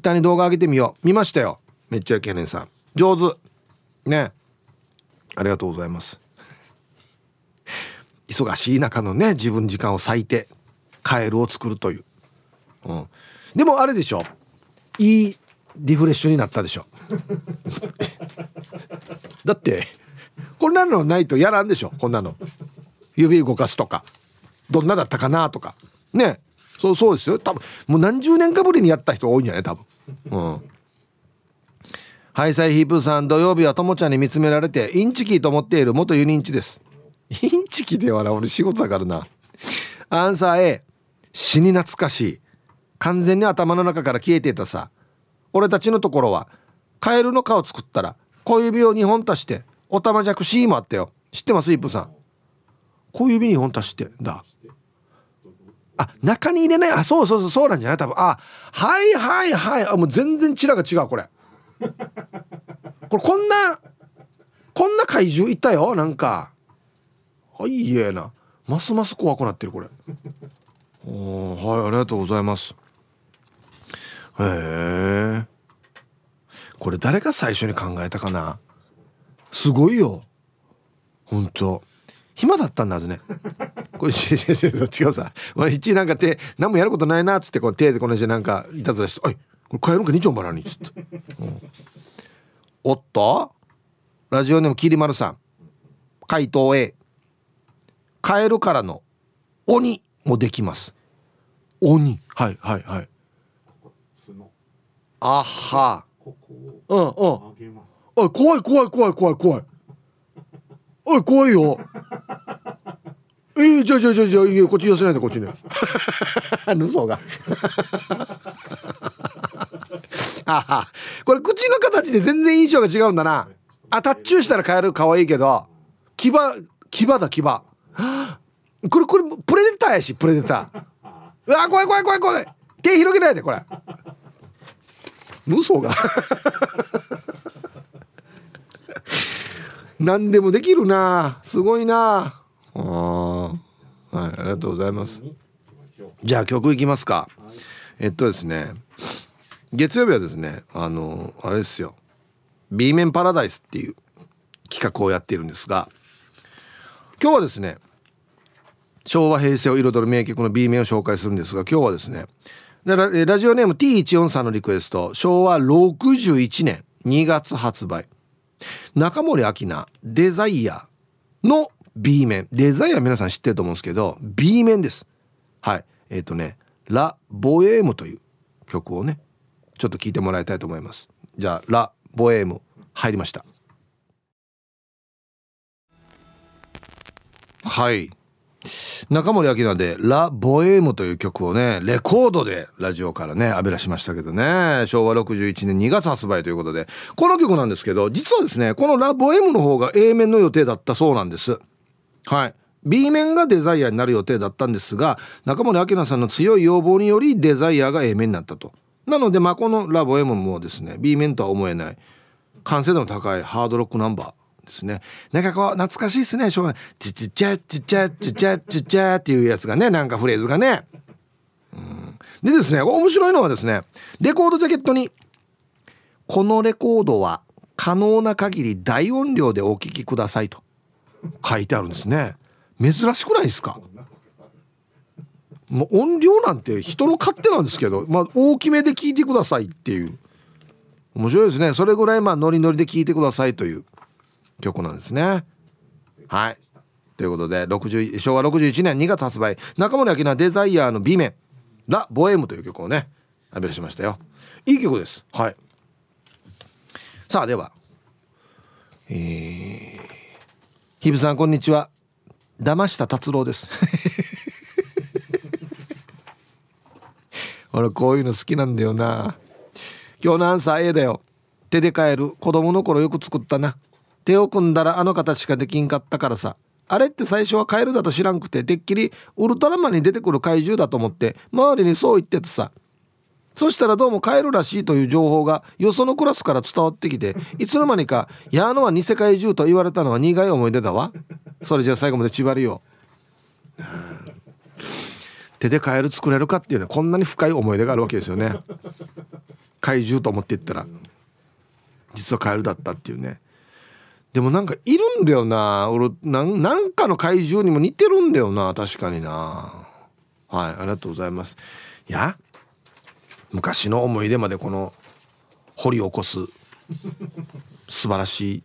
ターに動画上げてみよう。見ましたよめっちゃイケメンさん上手ね。ありがとうございます忙しい中のね自分時間を割いてカエルを作るという、うん、でもあれでしょ、いいリフレッシュになったでしょだってこんなのないとやらんでしょ、こんなの指動かすとかどんなだったかなとかね、そうですよ、多分もう何十年かぶりにやった人多いんじゃない多分、うん、ハイサイヒープさん、土曜日はともちゃんに見つめられてインチキと思っている元ユニンチです。インチキではな、俺仕事だからな。アンサー A、 死に懐かしい、完全に頭の中から消えていたさ。俺たちのところはカエルの顔作ったら小指を2本足しておたまじゃくしーもあったよ。知ってます、イップさん。小指2本足してだ、あ、中に入れない、あ、そうなんじゃない多分。あ、はいはいはい、あ、もう全然チラが違う、これこんな怪獣いたよ、なんか、あ、いいえな、ますます怖くなってるこれ。お、はい、ありがとうございます。へえ、これ誰が最初に考えたかな、すごいよ、ほんと暇だったんだぜねこれ違うさ、一なんか手何もやることないなっつってこう手でこの人なんかいたずらして、おいこれカエルか2丁バラにっつって、うん、おっと、ラジオネームきりまるさん、回答 A、 カエルからの鬼もできます。鬼、はいはいはい、あは、うんうん、おい怖い怖い怖い怖い怖い、おい怖いよじゃあこっち寄せないでこっちね嘘があ、これ口の形で全然印象が違うんだな。あ、タッチューしたらカエル可愛いけど、牙だこれプレデターやし、プレデター、うわ怖い、手広げないでこれ嘘が何でもできるな、すごいなあ、はい、ありがとうございます。じゃあ曲いきますか。ですね、月曜日はですね、あれですよ、 B 面パラダイスっていう企画をやっているんですが、今日はですね、昭和平成を彩る名曲の B 面を紹介するんですが、今日はですね、ラジオネーム T14 さんのリクエスト、昭和61年2月発売、中森明菜、デザイアの B 面。デザイア皆さん知ってると思うんですけど、 B 面です。はい。ラ・ボエームという曲をね、ちょっと聞いてもらいたいと思います。じゃあ、ラ・ボエーム入りました。はい。中森明菜でラ・ボエームという曲をね、レコードでラジオからね浴び出しましたけどね、昭和61年2月発売ということで、この曲なんですけど、実はですね、このラ・ボエームの方が A 面の予定だったそうなんです。はい、 B 面がデザイアになる予定だったんですが、中森明菜さんの強い要望によりデザイアが A 面になったと。なので、まあ、このラ・ボエームもですね、 B 面とは思えない完成度の高いハードロックナンバーですね。なんかこう懐かしいですね、しょうがない、チチチャチチャチチャチチャっていうやつがね、なんかフレーズがね、うん、でですね、面白いのはですね、レコードジャケットに、このレコードは可能な限り大音量でお聴きくださいと書いてあるんですね。珍しくないですか。もう音量なんて人の勝手なんですけど、まあ、大きめで聴いてくださいっていう、面白いですね。それぐらいまあノリノリで聴いてくださいという曲なんですね。はい、ということで昭和61年2月発売、中森明菜、デザイアの B 面、ラ・ボエームという曲をね浴び出しましたよ。いい曲です。はい、さあでは、ひぶさんこんにちは、騙した達郎です俺こういうの好きなんだよな。今日のアンサー A だよ。手でカエル、子供の頃よく作ったな。手を組んだらあの形しかできんかったからさ、あれって最初はカエルだと知らんくて、てっきりウルトラマンに出てくる怪獣だと思って周りにそう言っててさ、そしたらどうもカエルらしいという情報がよそのクラスから伝わってきて、いつの間にか矢野は偽怪獣と言われたのは苦い思い出だわ。それじゃあ最後まで縛りよう手でカエル作れるかっていうね、こんなに深い思い出があるわけですよね。怪獣と思っていったら実はカエルだったっていうね。でもなんかいるんだよな、俺なんかの怪獣にも似てるんだよな、確かにな。はい、ありがとうございます。いや、昔の思い出までこの掘り起こす素晴らしい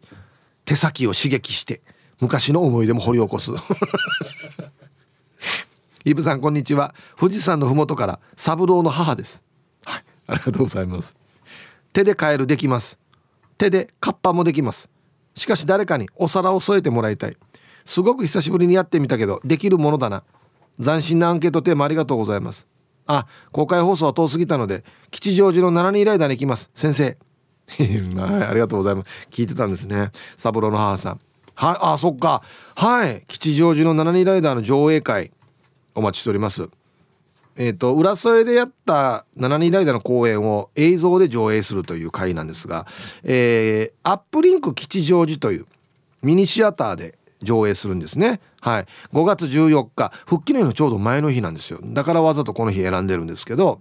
手先を刺激して昔の思い出も掘り起こすイブさんこんにちは。富士山のふもとからサブローの母です、はい、ありがとうございます。手でカエルできます。手でカッパもできます。しかし誰かにお皿を添えてもらいたい。すごく久しぶりにやってみたけどできるものだな。斬新なアンケートテーマありがとうございます。あ、公開放送は遠すぎたので吉祥寺の72ライダーに行きます先生ありがとうございます。聞いてたんですね、サブローの母さん。はい、あ、そっか。はい、吉祥寺の72ライダーの上映会お待ちしております。浦添でやった72ライダーの公演を映像で上映するという会なんですが、アップリンク吉祥寺というミニシアターで上映するんですね。はい、5月14日復帰の日のちょうど前の日なんですよ。だからわざとこの日選んでるんですけど、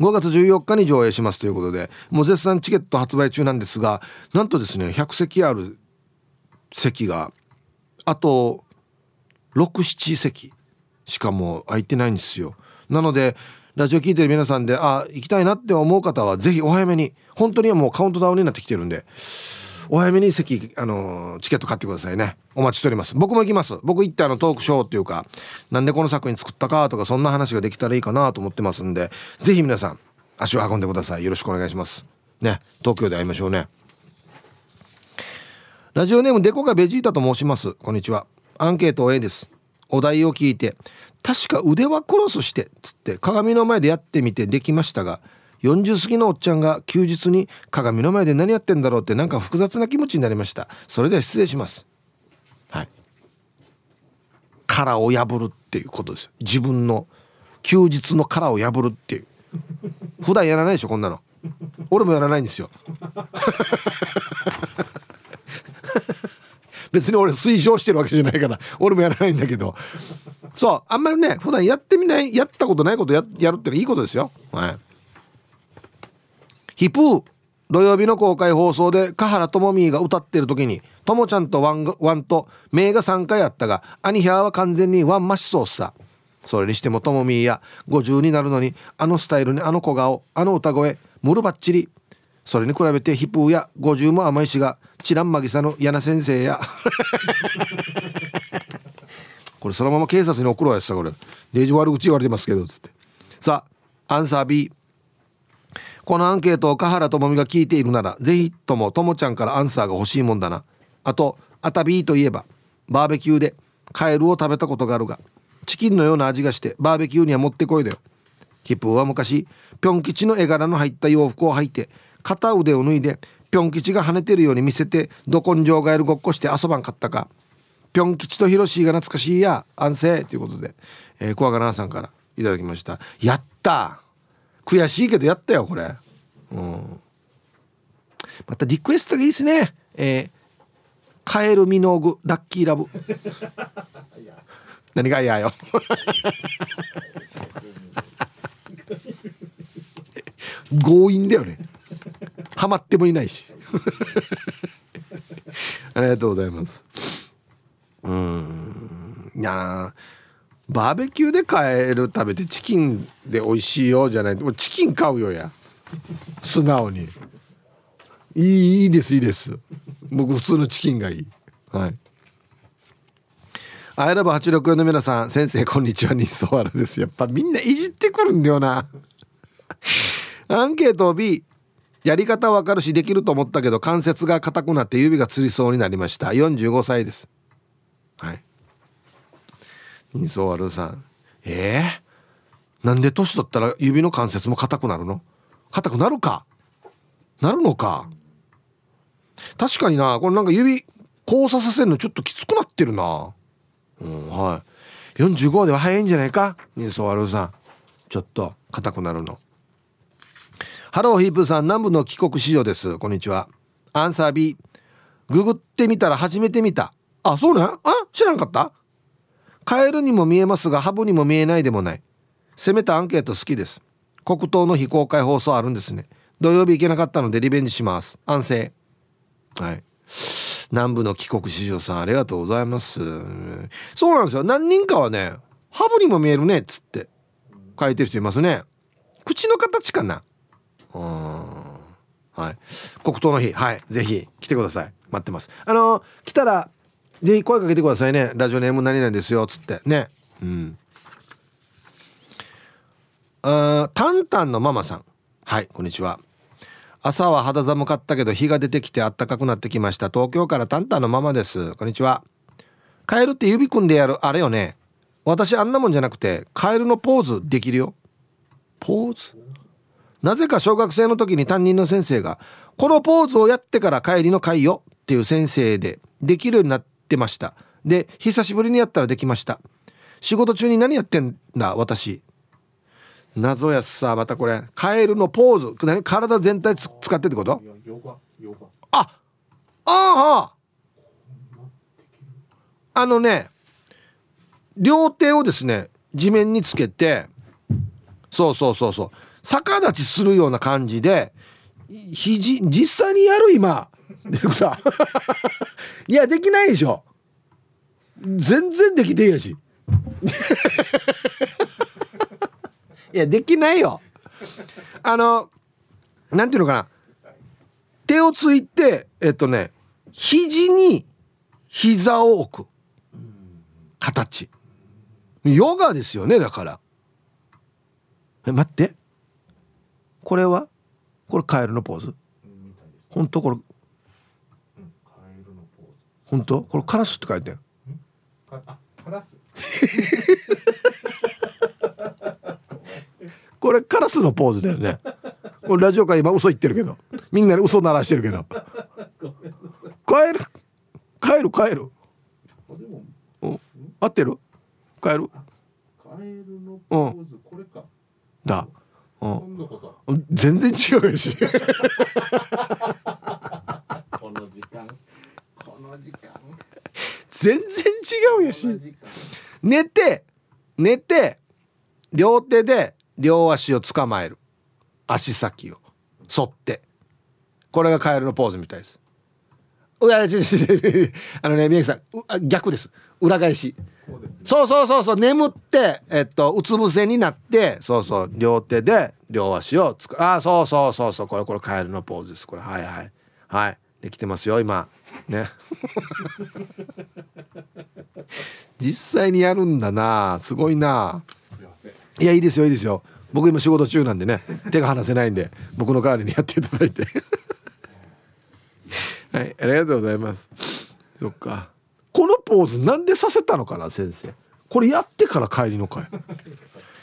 5月14日に上映しますということで、もう絶賛チケット発売中なんですが、なんとですね、100席ある席があと 6,7 席しかもう空いてないんですよ。なのでラジオ聞いてる皆さんで、あ、行きたいなって思う方はぜひお早めに、本当にもうカウントダウンになってきてるんで、お早めに席、チケット買ってくださいね。お待ちしております。僕も行きます。僕行ってトークショーっていうか、なんでこの作品作ったかとか、そんな話ができたらいいかなと思ってますんで、ぜひ皆さん足を運んでください。よろしくお願いしますね。東京で会いましょうね。ラジオネームデコがベジータと申します。こんにちは。アンケート A です。お題を聞いて、確か腕はクロスしてつって鏡の前でやってみてできましたが、40過ぎのおっちゃんが休日に鏡の前で何やってんだろうって、なんか複雑な気持ちになりました。それでは失礼します。はい、殻を破るっていうことです。自分の休日の殻を破るっていう。普段やらないでしょこんなの。俺もやらないんですよ別に俺推奨してるわけじゃないから俺もやらないんだけど、そう、あんまりね、普段やってみない、やったことないこと やるってのはいいことですよ。はい、ヒプー土曜日の公開放送で香原朋美が歌ってる時に、ともちゃんとワンと名が3回あったが、アニヒャーは完全にワンマシソースさ。それにしてもともみや50になるのに、あのスタイルにあの小顔あの歌声ムルバッチリ。それに比べてヒプーや50も甘いしが、チランマギサの柳先生やこれそのまま警察に送ろうやつさ。これデジ悪口言われてますけどつって。さあ、アンサー B。このアンケートを香原朋美が聞いているなら、ぜひともともちゃんからアンサーが欲しいもんだな。あとアタビーといえばバーベキューでカエルを食べたことがあるが、チキンのような味がしてバーベキューにはもってこいだよ。ヒプーは昔ピョン吉の絵柄の入った洋服を履いて、片腕を脱いでピョン吉が跳ねてるように見せて、ど根性ガエルごっこして遊ばんかったか。ピョン吉とヒロシーが懐かしいや、安静ということで、小川奈々さんからいただきました。やった、悔しいけどやったよこれ。うん、またリクエストがいいですね。カエルミノーグラッキーラブ何が嫌よ強引だよね、ハマってもいないしありがとうございます。いや、バーベキューでカエル食べてチキンで美味しいよじゃない、チキン買うよや、素直に。いいです、いいです、僕普通のチキンがいい。はい、アイラブ864の皆さん、先生こんにちは、ニッソワラです。やっぱみんないじってくるんだよなアンケート B。 やり方わかるしできると思ったけど、関節が硬くなって指がつりそうになりました。45歳です。はい、ニッソワラさん、なんで年取ったら指の関節も硬くなるの？硬くなるかなるのか。確かにな、これなんか指交差させるのちょっときつくなってるな。うん、はい。45では早いんじゃないか、ニュースワルさん。ちょっと硬くなるの。ハローヒープさん、南部の帰国子女です。こんにちは。アンサー B。ググってみたら初めて見た。あ、そうね。あ、知らなかった。カエルにも見えますが、ハブにも見えないでもない。攻めたアンケート好きです。黒糖の非公開放送あるんですね。土曜日行けなかったのでリベンジします。安静。はい、南部の帰国子女さんありがとうございます。そうなんですよ、何人かはね、ハブにも見えるねっつって書いてる人いますね。口の形かな。はい、黒糖の日、はい、ぜひ来てください。待ってます。来たらぜひ声かけてくださいね。ラジオネーム何々ですよっつってね。タンタンのママさん、はい、こんにちは。朝は肌寒かったけど日が出てきて暖かくなってきました。東京からタンタンのママです。こんにちは。カエルって指組んでやるあれよね。私あんなもんじゃなくてカエルのポーズできるよ。ポーズ、なぜか小学生の時に担任の先生がこのポーズをやってから帰りの会よっていう先生でできるようになってました。で久しぶりにやったらできました。仕事中に何やってんだ私。謎やさ。またこれカエルのポーズ、何、体全体使ってってこと？あああ、あのね、両手をですね地面につけて、そうそうそうそう、逆立ちするような感じで肘、実際にやる今いやできないでしょ、全然できてんやしいやできないよ。なんていうのかな、手をついて肘に膝を置く形、ヨガですよね。だから待って、これはこれカエルのポーズ、本当これ、本当これカラスって書いてん。あ、カラスこれカラスのポーズだよね。これラジオ界今嘘言ってるけど、みんなに嘘鳴らしてるけど、カエルカエルカエル、合ってる、カエルカエルのポーズ、これかだ。うん、全然違うしこの時間全然違うやし、寝て両手で両足を捕まえる、足先を反って、これがカエルのポーズみたいです。いや宮城さん逆です、裏返し。そうそうそうそう、眠ってうつ伏せになって、そうそう、両手で両足をつか、あ、そうそうそうそう、これカエルのポーズです。これはいはいはい、できてますよ今ね実際にやるんだな、すごいな。いやいいですよいいですよ、僕今仕事中なんでね手が離せないんで、僕の代わりにやっていただいてはい、ありがとうございます。そっか、このポーズなんでさせたのかな先生。これやってから帰りの会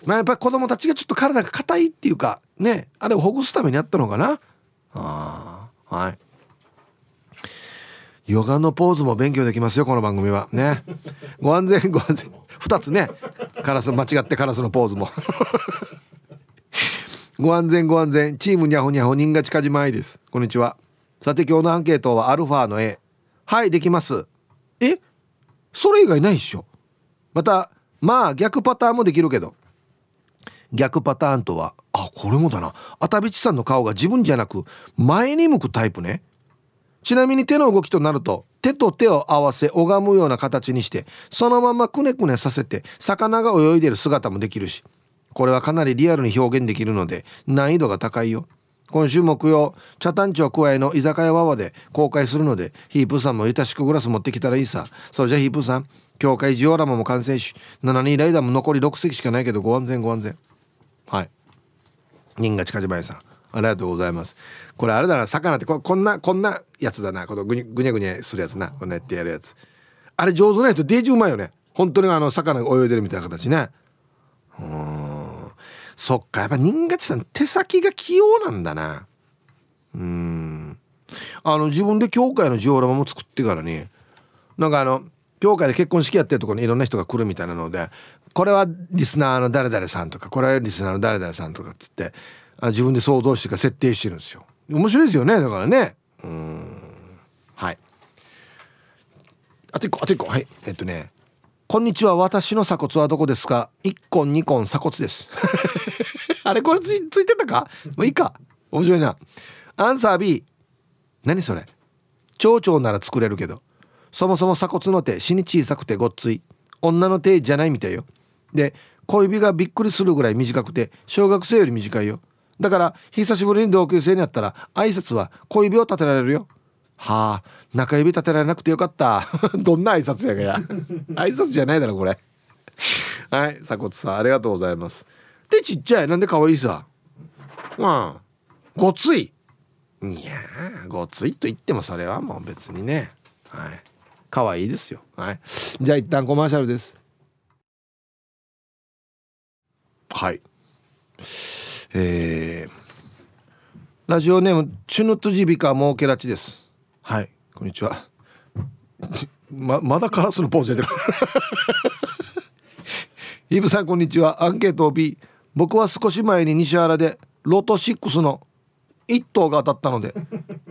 まあやっぱり子供たちがちょっと体が硬いっていうかね、あれをほぐすためにやったのかな。ああ、はい、ヨガのポーズも勉強できますよこの番組はねご安全ご安全、2つね、カラス間違ってカラスのポーズもご安全ご安全。チームニャホニャホ人が近じまいです。こんにちは。さて今日のアンケートはアルファの A、 はい、できます。え、それ以外ないっしょ。またまあ逆パターンもできるけど、逆パターンとは、あ、これもだな、あたびちさんの顔が自分じゃなく前に向くタイプね。ちなみに手の動きとなると手と手を合わせ拝むような形にして、そのままくねくねさせて魚が泳いでる姿もできるし、これはかなりリアルに表現できるので難易度が高いよ。今週木曜茶炭町くわいの居酒屋わわで公開するので、ヒープーさんもゆたしくグラス持ってきたらいいさ。それじゃヒープーさん、教会ジオラマも完成し、7人ライダーも残り6席しかないけどご安全ご安全。はい、人が近じばやさん、ありがとうございます。これあれだな、魚ってこんなやつだな、このぐにゃぐにゃするやつな、こんなやってやるやつ、あれ上手な人デージうまいよね。本当に魚が泳いでるみたいな形ね。そっか、やっぱ人勝さん手先が器用なんだな。自分で教会のジオラマも作ってからに、なんか教会で結婚式やってるところにいろんな人が来るみたいなので、これはリスナーの誰々さんとか、これはリスナーの誰々さんとかっつって自分で想像してから設定してるんですよ。面白いですよね、だからね。はい、あと1個、はい、こんにちは、私の鎖骨はどこですか。1根2根鎖骨ですあれ、これついてたか、もういいか、面白いな。アンサー B。 何それ、蝶々なら作れるけど、そもそも鎖骨の手死に小さくてごっつい女の手じゃないみたいよ。で小指がびっくりするぐらい短くて小学生より短いよ。だから久しぶりに同級生に会ったら挨拶は小指を立てられるよ。はあ、中指立てられなくてよかったどんな挨拶やがや挨拶じゃないだろこれはい、鎖骨さんありがとうございます。でちっちゃいなんで可愛いさ、うん、ごつい、いやごついと言ってもそれはもう別にね、はい、可愛いですよ、はい、じゃあ一旦コマーシャルです。はい、ラジオネームチュヌトジビカモーケラチです。はい、こんにちはまだカラスのポーズ出てるイブさんこんにちは。アンケートを B、 僕は少し前に西原でロト6の1等が当たったので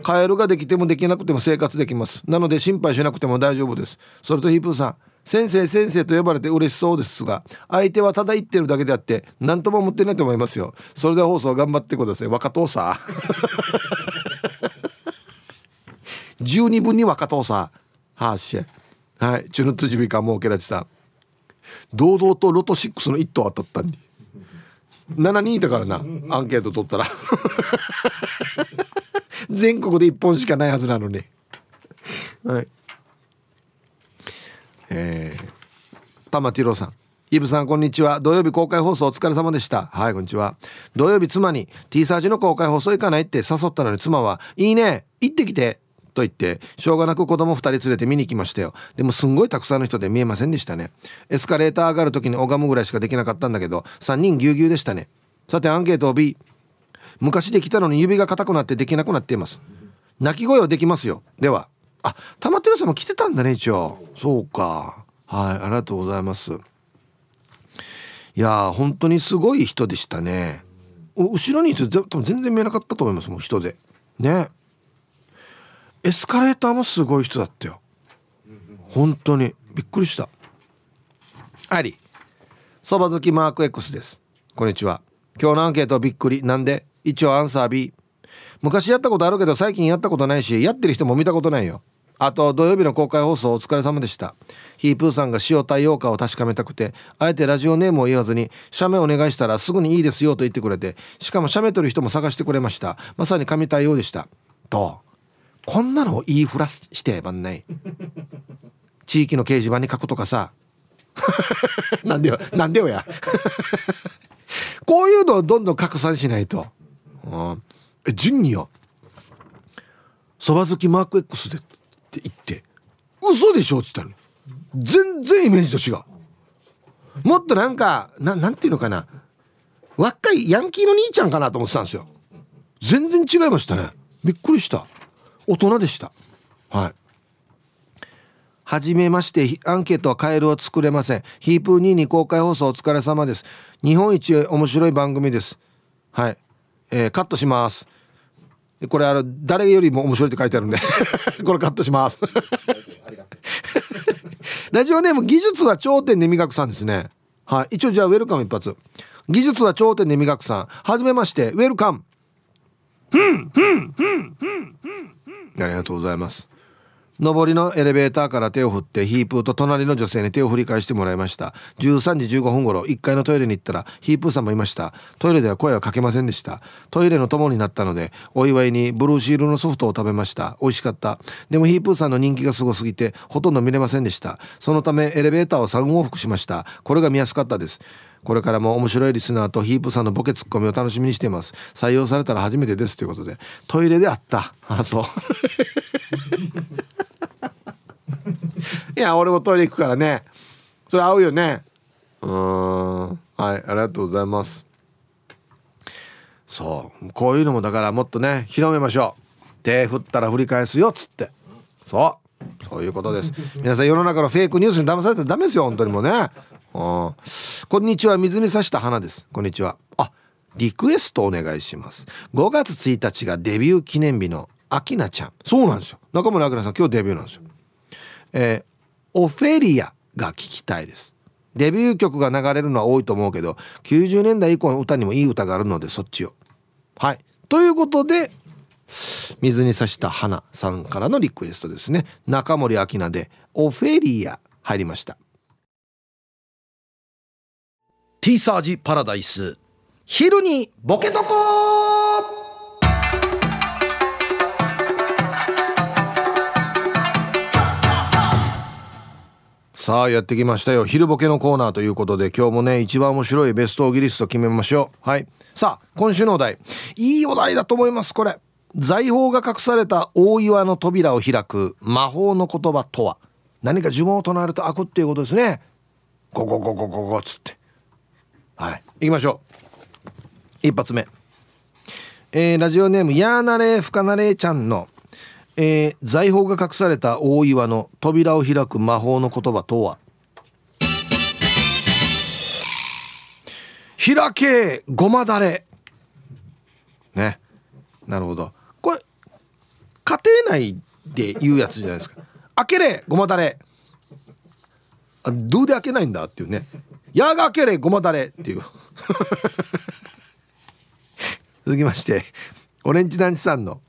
カエルができてもできなくても生活できます。なので心配しなくても大丈夫です。それとヒープーさん、先生先生と呼ばれて嬉しそうですが、相手はただ言ってるだけであって何とも思ってないと思いますよ。それでは放送頑張ってください。若党さ十二分に若党さはっしゃ。はい、チュヌツジビカモーケラチさん、堂々とロト6の1等当たったんに7人いたからな、アンケート取ったら全国で1本しかないはずなのにはい、玉ティロさん、イブさんこんにちは。土曜日公開放送お疲れ様でした。はい、こんにちは。土曜日妻に T サージの公開放送行かないって誘ったのに、妻はいいね行ってきてと言ってしょうがなく子供2人連れて見に来ましたよ。でもすんごいたくさんの人で見えませんでしたね。エスカレーター上がる時に拝むぐらいしかできなかったんだけど3人ぎゅうぎゅうでしたね。さてアンケートを B、 昔できたのに指が硬くなってできなくなっています。泣き声はできますよ。ではあ、玉寺さんも来てたんだね一応。そうか、はい、ありがとうございます。いや本当にすごい人でしたね。後ろにいて多分全然見えなかったと思いますもん人でね。エスカレーターもすごい人だったよ本当に、びっくりした。ありそば好きマーク X です。こんにちは。今日のアンケートはびっくりなんで一応アンサー B、 昔やったことあるけど最近やったことないしやってる人も見たことないよ。あと土曜日の公開放送お疲れ様でした。ヒープーさんが塩対応かを確かめたくてあえてラジオネームを言わずに写メお願いしたらすぐにいいですよと言ってくれて、しかも写メ撮る人も探してくれました。まさに神対応でした。とこんなのを言いふらしてばんない地域の掲示板に書くとかさなんでよなんでよやこういうのをどんどん拡散しないと、うん、順によそば好きマーク X でって言って嘘でしょって言ったの。全然イメージと違う。もっとなんか なんていうのかな、若いヤンキーの兄ちゃんかなと思ってたんですよ。全然違いましたね。びっくりした。大人でした。はい。はじめまして。アンケートはカエルを作れません。ヒープー22公開放送お疲れ様です。日本一面白い番組です。はい。カットします。これ誰よりも面白いって書いてあるんでこれカットしますラジオネーム技術は頂点で磨くさんですね。はい。一応じゃあウェルカム一発。技術は頂点で磨くさん。はじめまして。ウェルカム。ありがとうございます。上りのエレベーターから手を振ってヒープーと隣の女性に手を振り返してもらいました。13時15分頃1階のトイレに行ったらヒープーさんもいました。トイレでは声はかけませんでした。トイレの友になったのでお祝いにブルーシールのソフトを食べました。美味しかった。でもヒープーさんの人気がすごすぎてほとんど見れませんでした。そのためエレベーターを3往復しました。これが見やすかったです。これからも面白いリスナーとヒープさんのボケツッコミを楽しみにしています。採用されたら初めてですということで、トイレであった。あ、そういや俺もトイレ行くからね、それ合うよね。はい、ありがとうございます。そう、こういうのもだからもっとね広めましょう。手振ったら振り返すよっつって、そういうことです。皆さん世の中のフェイクニュースに騙されたらダメですよ本当にもうね。こんにちは。水に刺した花です。こんにちは。あ、リクエストお願いします。5月1日がデビュー記念日のあきなちゃん。そうなんですよ、中村あきなさん今日デビューなんですよ。オフェリアが聞きたいです。デビュー曲が流れるのは多いと思うけど90年代以降の歌にもいい歌があるのでそっちを。はい、ということで水に刺した花さんからのリクエストですね。中森明菜でオフェリア入りました。T サージパラダイス、昼にボケとこさあやってきましたよ、昼ボケのコーナーということで、今日もね一番面白いベストオギリスト決めましょう。はい、さあ今週のお題、いいお題だと思います。これ、財宝が隠された大岩の扉を開く魔法の言葉とは。何か呪文を唱えると開くっていうことですね。ゴゴゴゴゴゴつって、はい行きましょう。一発目、ラジオネームやーなれふかなれちゃんの、財宝が隠された大岩の扉を開く魔法の言葉とは。開けごまだれね。なるほど、これ家庭内で言うやつじゃないですか。開けれごまだれ、あどうで開けないんだっていうね。やが開けれごまだれっていう続きましてオレンジ団地さんの、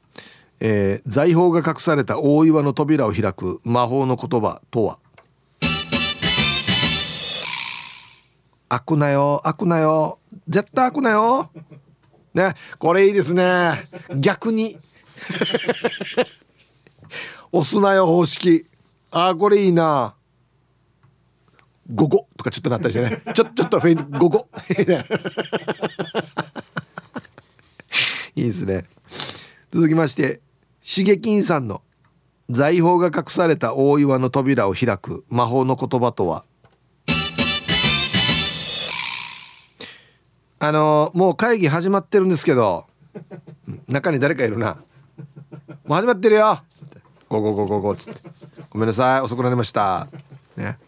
財宝が隠された大岩の扉を開く魔法の言葉とは。開くなよ開くなよ、絶対開くなよね。これいいですね、逆に押すなよ方式、あこれいいな。ゴゴとかちょっとなったりしてねちょっとフェイントゴゴいいですね。続きましてしげきんさんの、財宝が隠された大岩の扉を開く魔法の言葉とは。もう会議始まってるんですけど、中に誰かいるな、もう始まってるよ、ゴゴゴゴゴつって、ごめんなさい遅くなりましたね。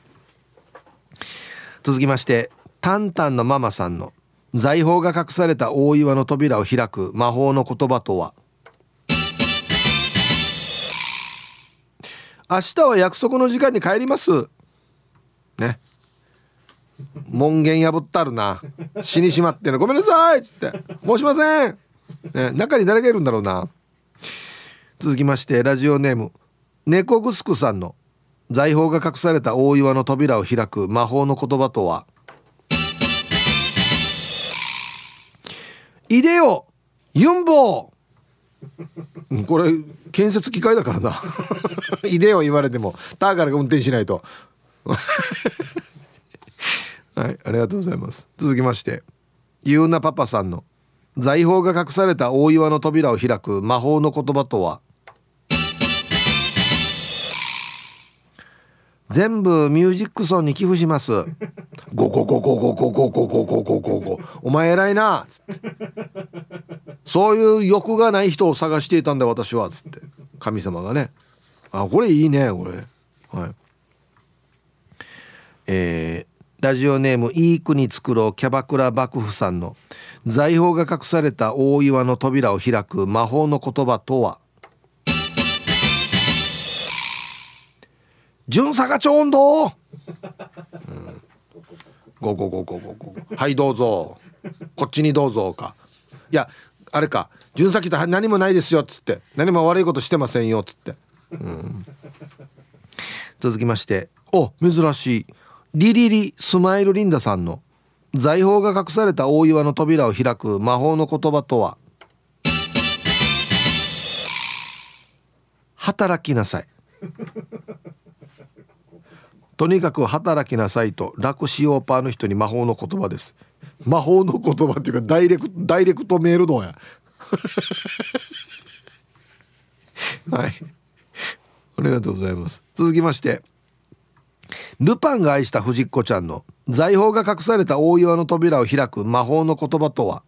続きましてタンタンのママさんの、財宝が隠された大岩の扉を開く魔法の言葉とは。明日は約束の時間に帰りますね。門限破ったるな、死にしまってのごめんなさいっつって、申しません、ね、中に誰がいるんだろうな。続きましてラジオネーム猫ぐすくさんの、財宝が隠された大岩の扉を開く魔法の言葉とは。いでよユンボーこれ建設機械だからな、いでよ言われてもターガルが運転しないとはい、ありがとうございます。続きましてゆうなパパさんの、財宝が隠された大岩の扉を開く魔法の言葉とは。全部ミュージックソンに寄付しますゴゴゴゴゴゴゴゴゴゴゴゴゴ、お前偉いなつってそういう欲がない人を探していたんだ私はつって、神様がね、あこれいいねこれ。はい、ラジオネームいい国作ろうキャバクラ幕府さんの、財宝が隠された大岩の扉を開く魔法の言葉とは。巡査課長温度、うん、ゴゴゴゴゴゴ、はいどうぞこっちにどうぞか、いやあれか、巡査来た何もないですよっつって、何も悪いことしてませんよっつって、うん、続きましてお珍しいリリリスマイルリンダさんの、財宝が隠された大岩の扉を開く魔法の言葉とは。働きなさいとにかく働きなさいと楽しようパーの人に魔法の言葉です。魔法の言葉っていうかダイレクトメールどうやはいありがとうございます。続きましてルパンが愛した藤子ちゃんの、財宝が隠された大岩の扉を開く魔法の言葉とは。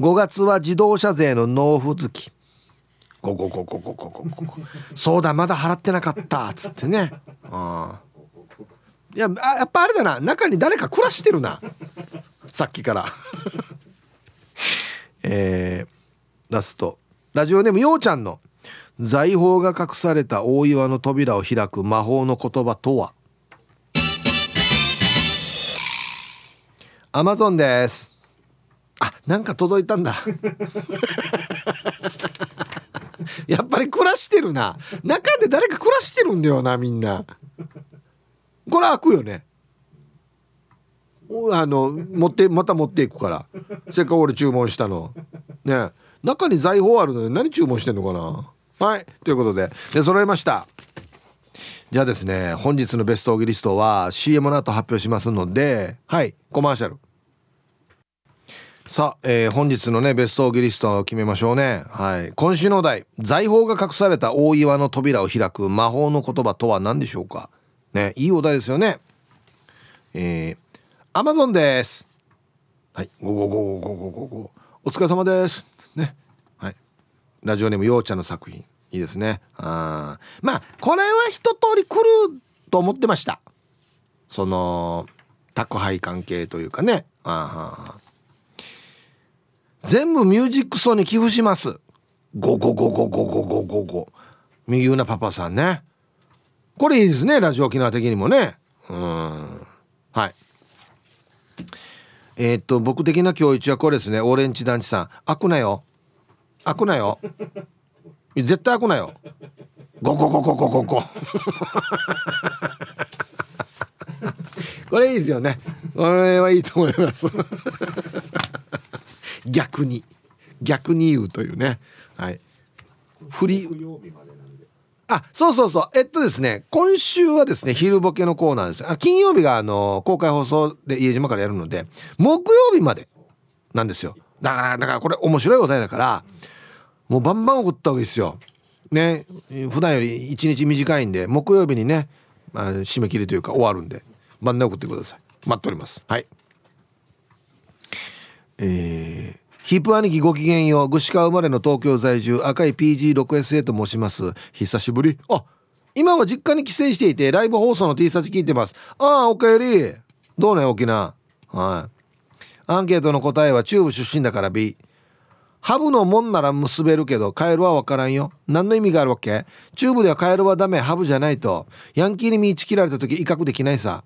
5月は自動車税の納付月ゴゴゴゴゴゴゴゴそうだまだ払ってなかったっつってね、あいややっぱあれだな、中に誰か暮らしてるなさっきからラストラジオネームようちゃんの、財宝が隠された大岩の扉を開く魔法の言葉とは。アマゾンです。あ、なんか届いたんだやっぱり暮らしてるな、中で誰か暮らしてるんだよなみんなこれ開くよね。また持っていくからせっかく俺注文したのね。中に財宝あるので何注文してんのかな。はい、ということでで揃えました。じゃあですね、本日のベストオギリストは CM の後発表しますので、はい、コマーシャル。さあ、本日のねベストオギリストを決めましょうね。はい、今週のお題、財宝が隠された大岩の扉を開く魔法の言葉とは何でしょうかね。いいお題ですよね。アマゾンです。はい、ごごごごごごごごお疲れ様ですね。はい、ラジオネームようちゃんの作品いいですね。あ、まあこれは一通り来ると思ってました。その宅配関係というかね。あ、全部ミュージックソーに寄付します。ゴゴゴゴゴゴゴゴゴ右うなパパさんね。これいいですね、ラジオ沖縄的にもね。うん、はい。僕的な今日一はこれですね。オレンジ団地さん、開くなよ開くなよ絶対開くなよゴゴゴゴゴゴゴこれいいですよね。これはいいと思います逆に言うというね。はい。フリー。あ、そうそうそう。ですね、今週はですね、昼ボケのコーナーです。金曜日が公開放送で家島からやるので、木曜日までなんですよ。だからこれ面白いお題だから、もうバンバン送った方がいいですよ。ね、普段より1日短いんで、木曜日にね、締め切りというか終わるんで、バンバン送ってください。待っております。はい。ヒープ兄貴ごきげんよう。ぐしか生まれの東京在住、赤い PG6SA と申します。久しぶり。あ、今は実家に帰省していてライブ放送の T サーチ聞いてます。ああ、おかえり。どうね沖縄。はい。アンケートの答えは中部出身だから B。 ハブのもんなら結べるけどカエルは分からんよ。何の意味があるわけ。中部ではカエルはダメ、ハブじゃないと。ヤンキーに身切られた時威嚇できないさ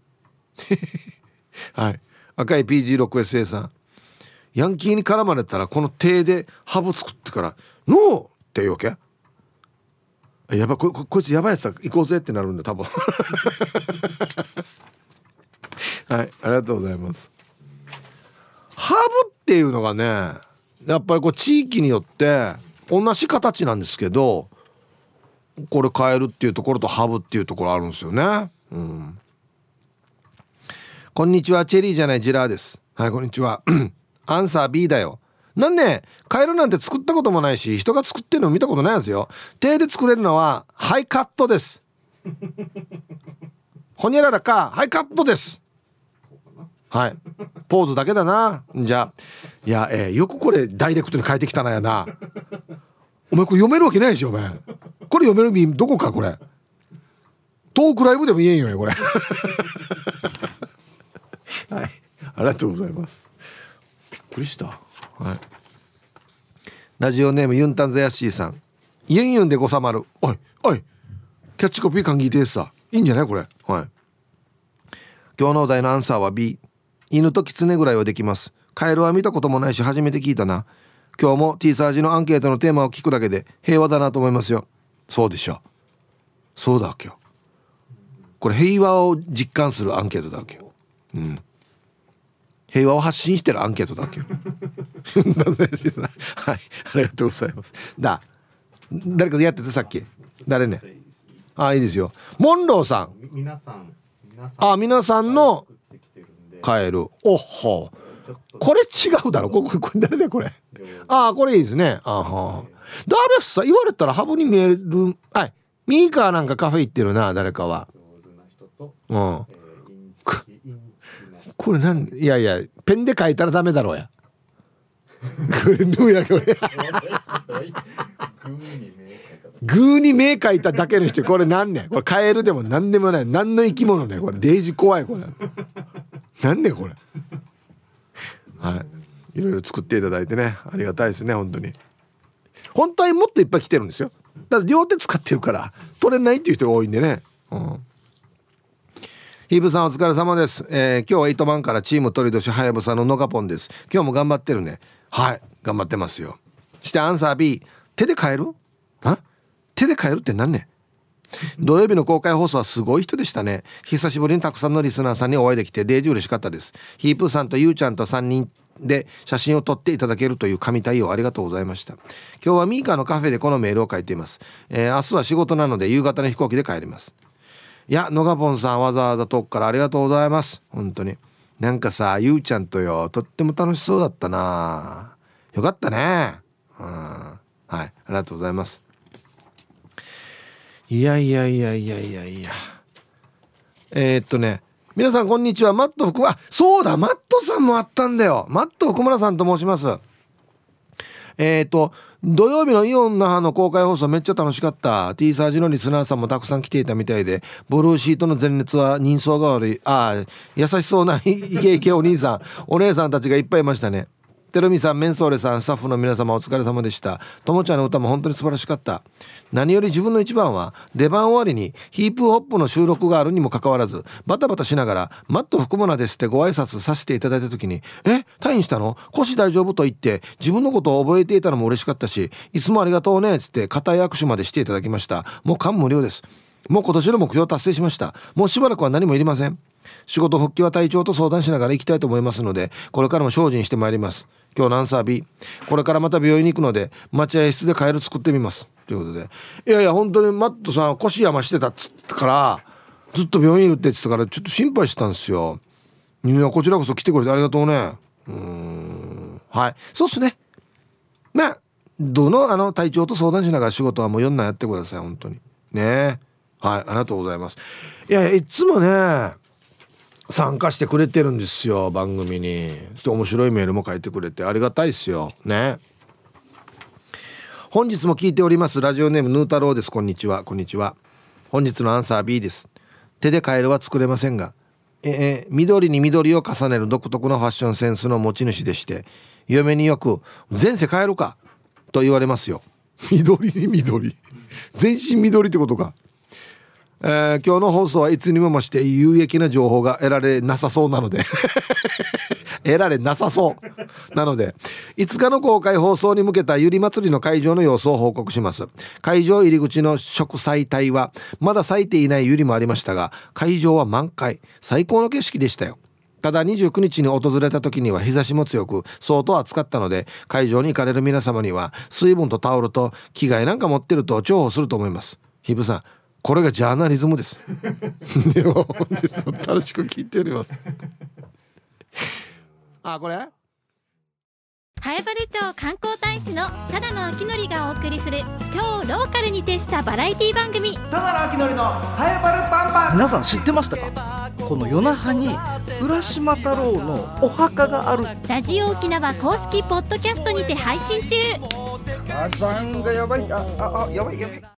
はい、赤い PG6SA さん、ヤンキーに絡まれたらこの手でハブ作ってからノーっていうわけ。やばい、こいつやばいやつだ、行こうぜってなるんだ多分はい、ありがとうございます。ハブっていうのがね、やっぱりこう地域によって同じ形なんですけど、これカエルっていうところとハブっていうところあるんですよね。うん。こんにちは、チェリーじゃないジラーです。はい、こんにちはアンサー B だよ。なんね、カエルなんて作ったこともないし、人が作ってるの見たことないんですよ。手で作れるのはハイカットですほにゃららかハイカットです。はい、ポーズだけだな。じゃあ、いや、よくこれダイレクトに変えてきたなやなお前これ読めるわけないでしょお前。これ読める意味どこか、これトークライブでも言えんよねこれはい、ありがとうございます。びっくりした。はい。ラジオネームユンタンザヤッシーさん、ユンユンでごさまる。おいおい、キャッチコピー考えてさ、いいんじゃないこれ。はい。今日のお題のアンサーは B。 犬とキツネぐらいはできます。カエルは見たこともないし初めて聞いたな。今日も T サージのアンケートのテーマを聞くだけで平和だなと思いますよ。そうでしょ、そうだわけよ。これ平和を実感するアンケートだわけよ。うん、平和を発信してるアンケートだっけはい、ありがとうございます。誰かやってたさっき。誰ね。あ、いいですよ。モンローさん。皆さんのカエル。おっほ。これ違うだろ。これ誰ねこれ。あ、これいいですね。あは。誰さ、言われたらハブに見える。はい。ミーカーなんかカフェ行ってるな、誰かは。うん。これなん、いやいや、ペンで書いたらダメだろうやこれどうやこれグーに目書いただけの人、これなんねん。これカエルでもなんでもない、何の生き物ねこれ。デイジ怖いこれなんねんこれはい、いろいろ作っていただいてね、ありがたいですね本当に。本当はもっといっぱい来てるんですよ。だから両手使ってるから取れないっていう人が多いんでね。うん。イブさんお疲れ様です。今日は糸満からチーム鳥年はやぶさののがぽんです。今日も頑張ってるね。はい、頑張ってますよ。そしてアンサー B。 手で変える、手で変えるってなんねん。土曜日の公開放送はすごい人でしたね。久しぶりにたくさんのリスナーさんにお会いできてデージ嬉しかったです。ヒープーさんとゆうちゃんと3人で写真を撮っていただけるという神対応ありがとうございました。今日はミーカーのカフェでこのメールを書いています、明日は仕事なので夕方の飛行機で帰ります。いや、のがぽんさんわざわざ遠くからありがとうございます。本当になんかさ、ゆうちゃんとよ、とっても楽しそうだったな。よかったね。うん、はい、ありがとうございます。いや皆さんこんにちは。マット福村、そうだ、マットさんもあったんだよ。マット福村さんと申します。土曜日のイオン那覇の公開放送めっちゃ楽しかった。 T サージのリスナーさんもたくさん来ていたみたいで、ブルーシートの前列は人相が悪い、優しそうなイケイケお兄さんお姉さんたちがいっぱいいましたね。てるみさん、メンソーレさん、スタッフの皆様お疲れ様でした。ともちゃんの歌も本当に素晴らしかった。何より自分の一番は出番終わりにヒープホップの収録があるにもかかわらずバタバタしながらマット福村ですってご挨拶させていただいた時に、退院したの？腰大丈夫？と言って自分のことを覚えていたのも嬉しかったし、いつもありがとうねっつって固い握手までしていただきました。もう感無量です。もう今年の目標達成しました。もうしばらくは何もいりません。仕事復帰は体調と相談しながら行きたいと思いますので、これからも精進してまいります。今日のアンサー B、 これからまた病院に行くので待合室でカエル作ってみますということで、本当にマットさん腰やましてたっつったから、ずっと病院にいるって言ってたからちょっと心配してたんですよ。いや、こちらこそ来てくれてありがとうね。はい、そうっすね。まあどの体調と相談しながら仕事はもう4年やってください。本当にね。はい、ありがとうございます。いつもね参加してくれてるんですよ、番組に。ちょっと面白いメールも書いてくれてありがたいですよね。本日も聞いております。ラジオネームヌー太郎です。こんにちは。こんにちは。本日のアンサー B です。手でカエルは作れませんが、緑に緑を重ねる独特のファッションセンスの持ち主でして、嫁によく前世カエルかと言われますよ。緑に緑全身緑ってことか。今日の放送はいつにも増して有益な情報が得られなさそうなので得られなさそうなので、5日の公開放送に向けたゆり祭りの会場の様子を報告します。会場入り口の植栽帯はまだ咲いていないゆりもありましたが、会場は満開、最高の景色でしたよ。ただ29日に訪れた時には日差しも強く相当暑かったので、会場に行かれる皆様には水分とタオルと着替えなんか持ってると重宝すると思います。ひぶさん、これがジャーナリズムですでは本日も楽しく聞いておりますこれ南風原町観光大使のただのあきのりがお送りする超ローカルに徹したバラエティ番組、ただのあきのりの南風原パンパン。皆さん知ってましたか？この与那覇に浦島太郎のお墓がある。ラジオ沖縄公式ポッドキャストにて配信中。火山がやばい。やばい。